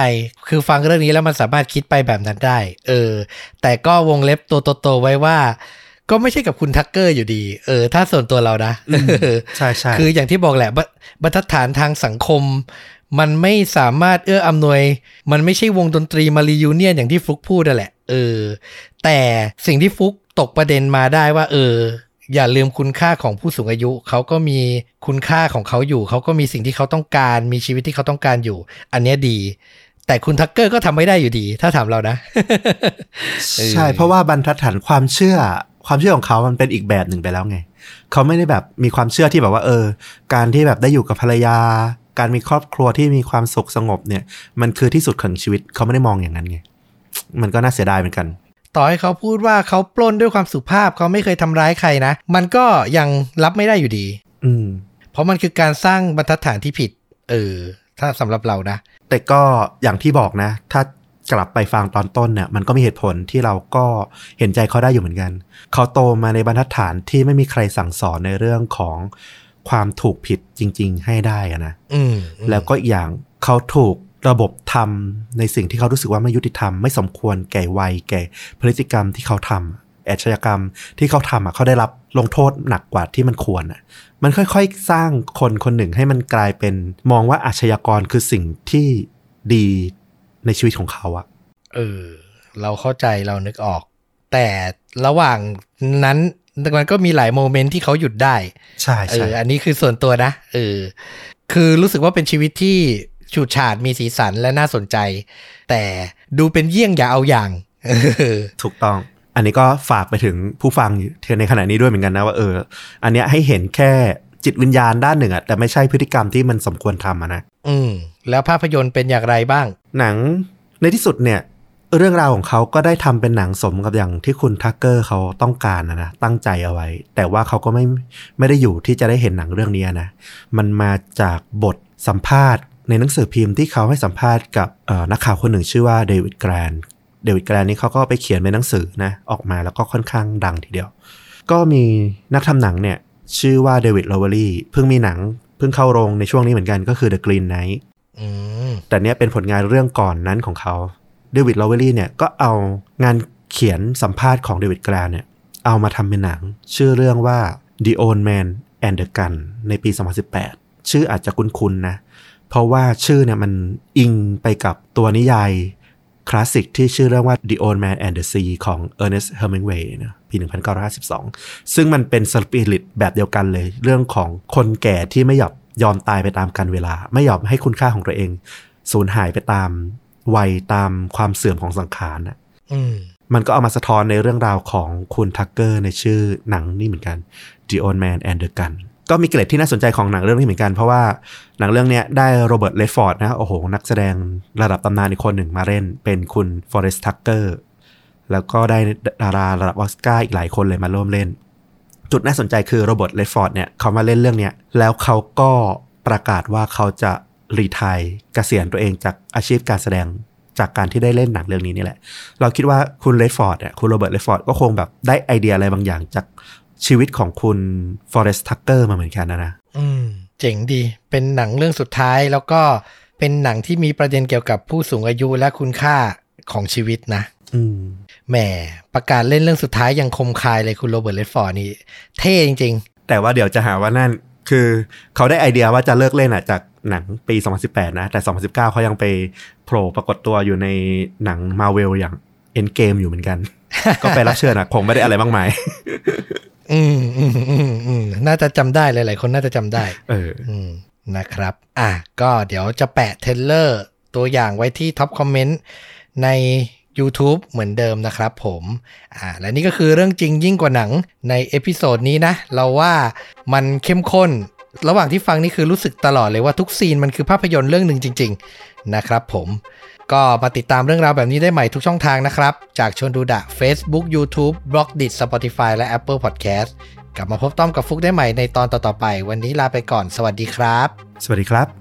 คือฟังเรื่องนี้แล้วมันสามารถคิดไปแบบนั้นได้เออแต่ก็วงเล็บตัวโตๆไว้ว่าก็ไม่ใช่กับคุณทักเกอร์อยู่ดีเออถ้าส่วนตัวเรานะใช่ใช่คืออย่างที่บอกแหละบรรทัดฐานทางสังคมมันไม่สามารถเอื้ออำนวยมันไม่ใช่วงดนตรีมารียูเนียนอย่างที่ฟลุ๊กพูดนั่นแหละเออแต่สิ่งที่ฟลุ๊กตกประเด็นมาได้ว่าเอออย่าลืมคุณค่าของผู้สูงอายุเขาก็มีคุณค่าของเขาอยู่เขาก็มีสิ่งที่เขาต้องการมีชีวิตที่เขาต้องการอยู่อันนี้ดีแต่คุณทักเกอร์ก็ทำไม่ได้อยู่ดีถ้าถามเรานะ ใช่เพราะว่าบรรทัดฐานความเชื่อความเชื่อของเขามันเป็นอีกแบบหนึ่งไปแล้วไงเขาไม่ได้แบบมีความเชื่อที่แบบว่าเออการที่แบบได้อยู่กับภรรยาการมีครอบครัวที่มีความสุขสงบเนี่ยมันคือที่สุดของชีวิตเขาไม่ได้มองอย่างนั้นไงมันก็น่าเสียดายเหมือนกันต่อให้เขาพูดว่าเขาปล้นด้วยความสุภาพเขาไม่เคยทำร้ายใครนะมันก็ยังรับไม่ได้อยู่ดีอืมเพราะมันคือการสร้างบรรทัดฐานที่ผิดเออถ้าสำหรับเรานะแต่ก็อย่างที่บอกนะถ้ากลับไปฟังตอนต้นเนี่ยมันก็มีเหตุผลที่เราก็เห็นใจเขาได้อยู่เหมือนกันเขาโตมาในบรรทัดฐานที่ไม่มีใครสั่งสอนในเรื่องของความถูกผิดจริงๆให้ได้อะนะแล้วก็อีกอย่างเขาถูกระบบทำในสิ่งที่เขารู้สึกว่าไม่ยุติธรรมไม่สมควรแก่วัยแก่พฤติกรรมที่เขาทำอาชญากรรมที่เขาทำอ่ะเขาได้รับลงโทษหนักกว่าที่มันควรอ่ะมันค่อยๆสร้างคนคนหนึ่งให้มันกลายเป็นมองว่าอาชญากรคือสิ่งที่ดีในชีวิตของเขาอ่ะเออเราเข้าใจเรานึกออกแต่ระหว่างนั้นมันก็มีหลายโมเมนต์ที่เขาหยุดได้ใช่ๆ เอออันนี้คือส่วนตัวนะเออคือรู้สึกว่าเป็นชีวิตที่ฉูดฉาดมีสีสันและน่าสนใจแต่ดูเป็นเยี่ยงอย่าเอาอย่างถูกต้องอันนี้ก็ฝากไปถึงผู้ฟังในขณะนี้ด้วยเหมือนกันนะว่าเอออันเนี้ยให้เห็นแค่จิตวิญญาณด้านหนึ่งอะแต่ไม่ใช่พฤติกรรมที่มันสมควรทำนะอืมแล้วภาพยนตร์เป็นอย่างไรบ้างหนังในที่สุดเนี่ยเรื่องราวของเขาก็ได้ทำเป็นหนังสมกับอย่างที่คุณทักเกอร์เขาต้องการนะนะตั้งใจเอาไว้แต่ว่าเขาก็ไม่ไม่ได้อยู่ที่จะได้เห็นหนังเรื่องนี้นะมันมาจากบทสัมภาษณ์ในหนังสือพิมพ์ที่เขาให้สัมภาษณ์กับนักข่าวคนหนึ่งชื่อว่าเดวิดแกรนเดวิดแกรนนี่เขาก็ไปเขียนเป็นหนังสือนะออกมาแล้วก็ค่อนข้างดังทีเดียวก็มีนักทำหนังเนี่ยชื่อว่าเดวิดลอเวอรี่เพิ่งมีหนังเพิ่งเข้าโรงในช่วงนี้เหมือนกันก็คือ The Green Knight อืมแต่เนี้ยเป็นผลงานเรื่องก่อนนั้นของเขาเดวิดลอเวอรี่เนี่ยก็เอางานเขียนสัมภาษณ์ของเดวิดแกรนเนี่ยเอามาทำเป็นหนังชื่อเรื่องว่า The Old Man and the Gun ในปีสองพันสิบแปดชื่ออาจจะคุ้นๆนะเพราะว่าชื่อเนี่ยมันอิงไปกับตัวนิยายคลาสสิกที่ชื่อเรื่องว่า The Old Man and the Sea ของ Ernest Hemingway นะปีหนึ่งพันเก้าร้อยห้าสิบสองซึ่งมันเป็นสปิริตแบบเดียวกันเลยเรื่องของคนแก่ที่ไม่ยอมยอมตายไปตามกาลเวลาไม่ยอมให้คุณค่าของตัวเองสูญหายไปตามวัยตามความเสื่อมของสังขารนะ ม, มันก็เอามาสะท้อนในเรื่องราวของคุณทักเกอร์ในชื่อหนังนี่เหมือนกัน The Old Man and the Gunก็มีเกร็ดที่น่าสนใจของหนังเรื่องนี้เหมือนกันเพราะว่าหนังเรื่องนี้ได้โรเบิร์ต เรดฟอร์ดนะโอ้โหนักแสดงระดับตำนานอีกคนหนึ่งมาเล่นเป็นคุณ Forest Tucker แล้วก็ได้ดาราระดับออสการ์อีกหลายคนเลยมาร่วมเล่นจุดน่าสนใจคือโรเบิร์ต เรดฟอร์ดเนี่ยเขามาเล่นเรื่องนี้แล้วเขาก็ประกาศว่าเขาจะรีไทร์เกษียณตัวเองจากอาชีพการแสดงจากการที่ได้เล่นหนังเรื่องนี้นี่แหละเราคิดว่าคุณ เรดฟอร์ดเนี่ยคุณโรเบิร์ต เรดฟอร์ดก็คงแบบได้ไอเดียอะไรบางอย่างจากชีวิตของคุณ Forest Tucker มาเหมือนกันนะนะอืมเจ๋งดีเป็นหนังเรื่องสุดท้ายแล้วก็เป็นหนังที่มีประเด็นเกี่ยวกับผู้สูงอายุและคุณค่าของชีวิตนะอืมแหมประกาศเล่นเรื่องสุดท้ายยังคมคายเลยคุณโรเบิร์ต เรดฟอร์ดนี่เท่จริงๆแต่ว่าเดี๋ยวจะหาว่านั่นคือเขาได้ไอเดียว่าจะเลิกเล่นอ่ะจากหนังปีสองพันสิบแปดนะแต่สองพันสิบเก้าเขายังไปโผล่ปรากฏตัวอยู่ในหนัง Marvel อย่าง Endgame อยู่เหมือนกัน ก็ไปรับเชิญนะคงไม่ได้อะไรมากมาย อืมอืมอืมอืมน่าจะจำได้หลายๆคนน่าจะจำได้เอออืมนะครับอ่ะก็เดี๋ยวจะแปะเทรลเลอร์ตัวอย่างไว้ที่ท็อปคอมเมนต์ใน YouTube เหมือนเดิมนะครับผมอ่าและนี่ก็คือเรื่องจริงยิ่งกว่าหนังในเอพิโซดนี้นะเราว่ามันเข้มข้นระหว่างที่ฟังนี่คือรู้สึกตลอดเลยว่าทุกซีนมันคือภาพยนตร์เรื่องหนึ่งจริงๆนะครับผมก็มาติดตามเรื่องราวแบบนี้ได้ใหม่ทุกช่องทางนะครับจากชวนดูดะ Facebook YouTube Blogdit Spotify และ Apple Podcast กลับมาพบต้อมกับฟุกได้ใหม่ในตอนต่อๆไปวันนี้ลาไปก่อนสวัสดีครับสวัสดีครับ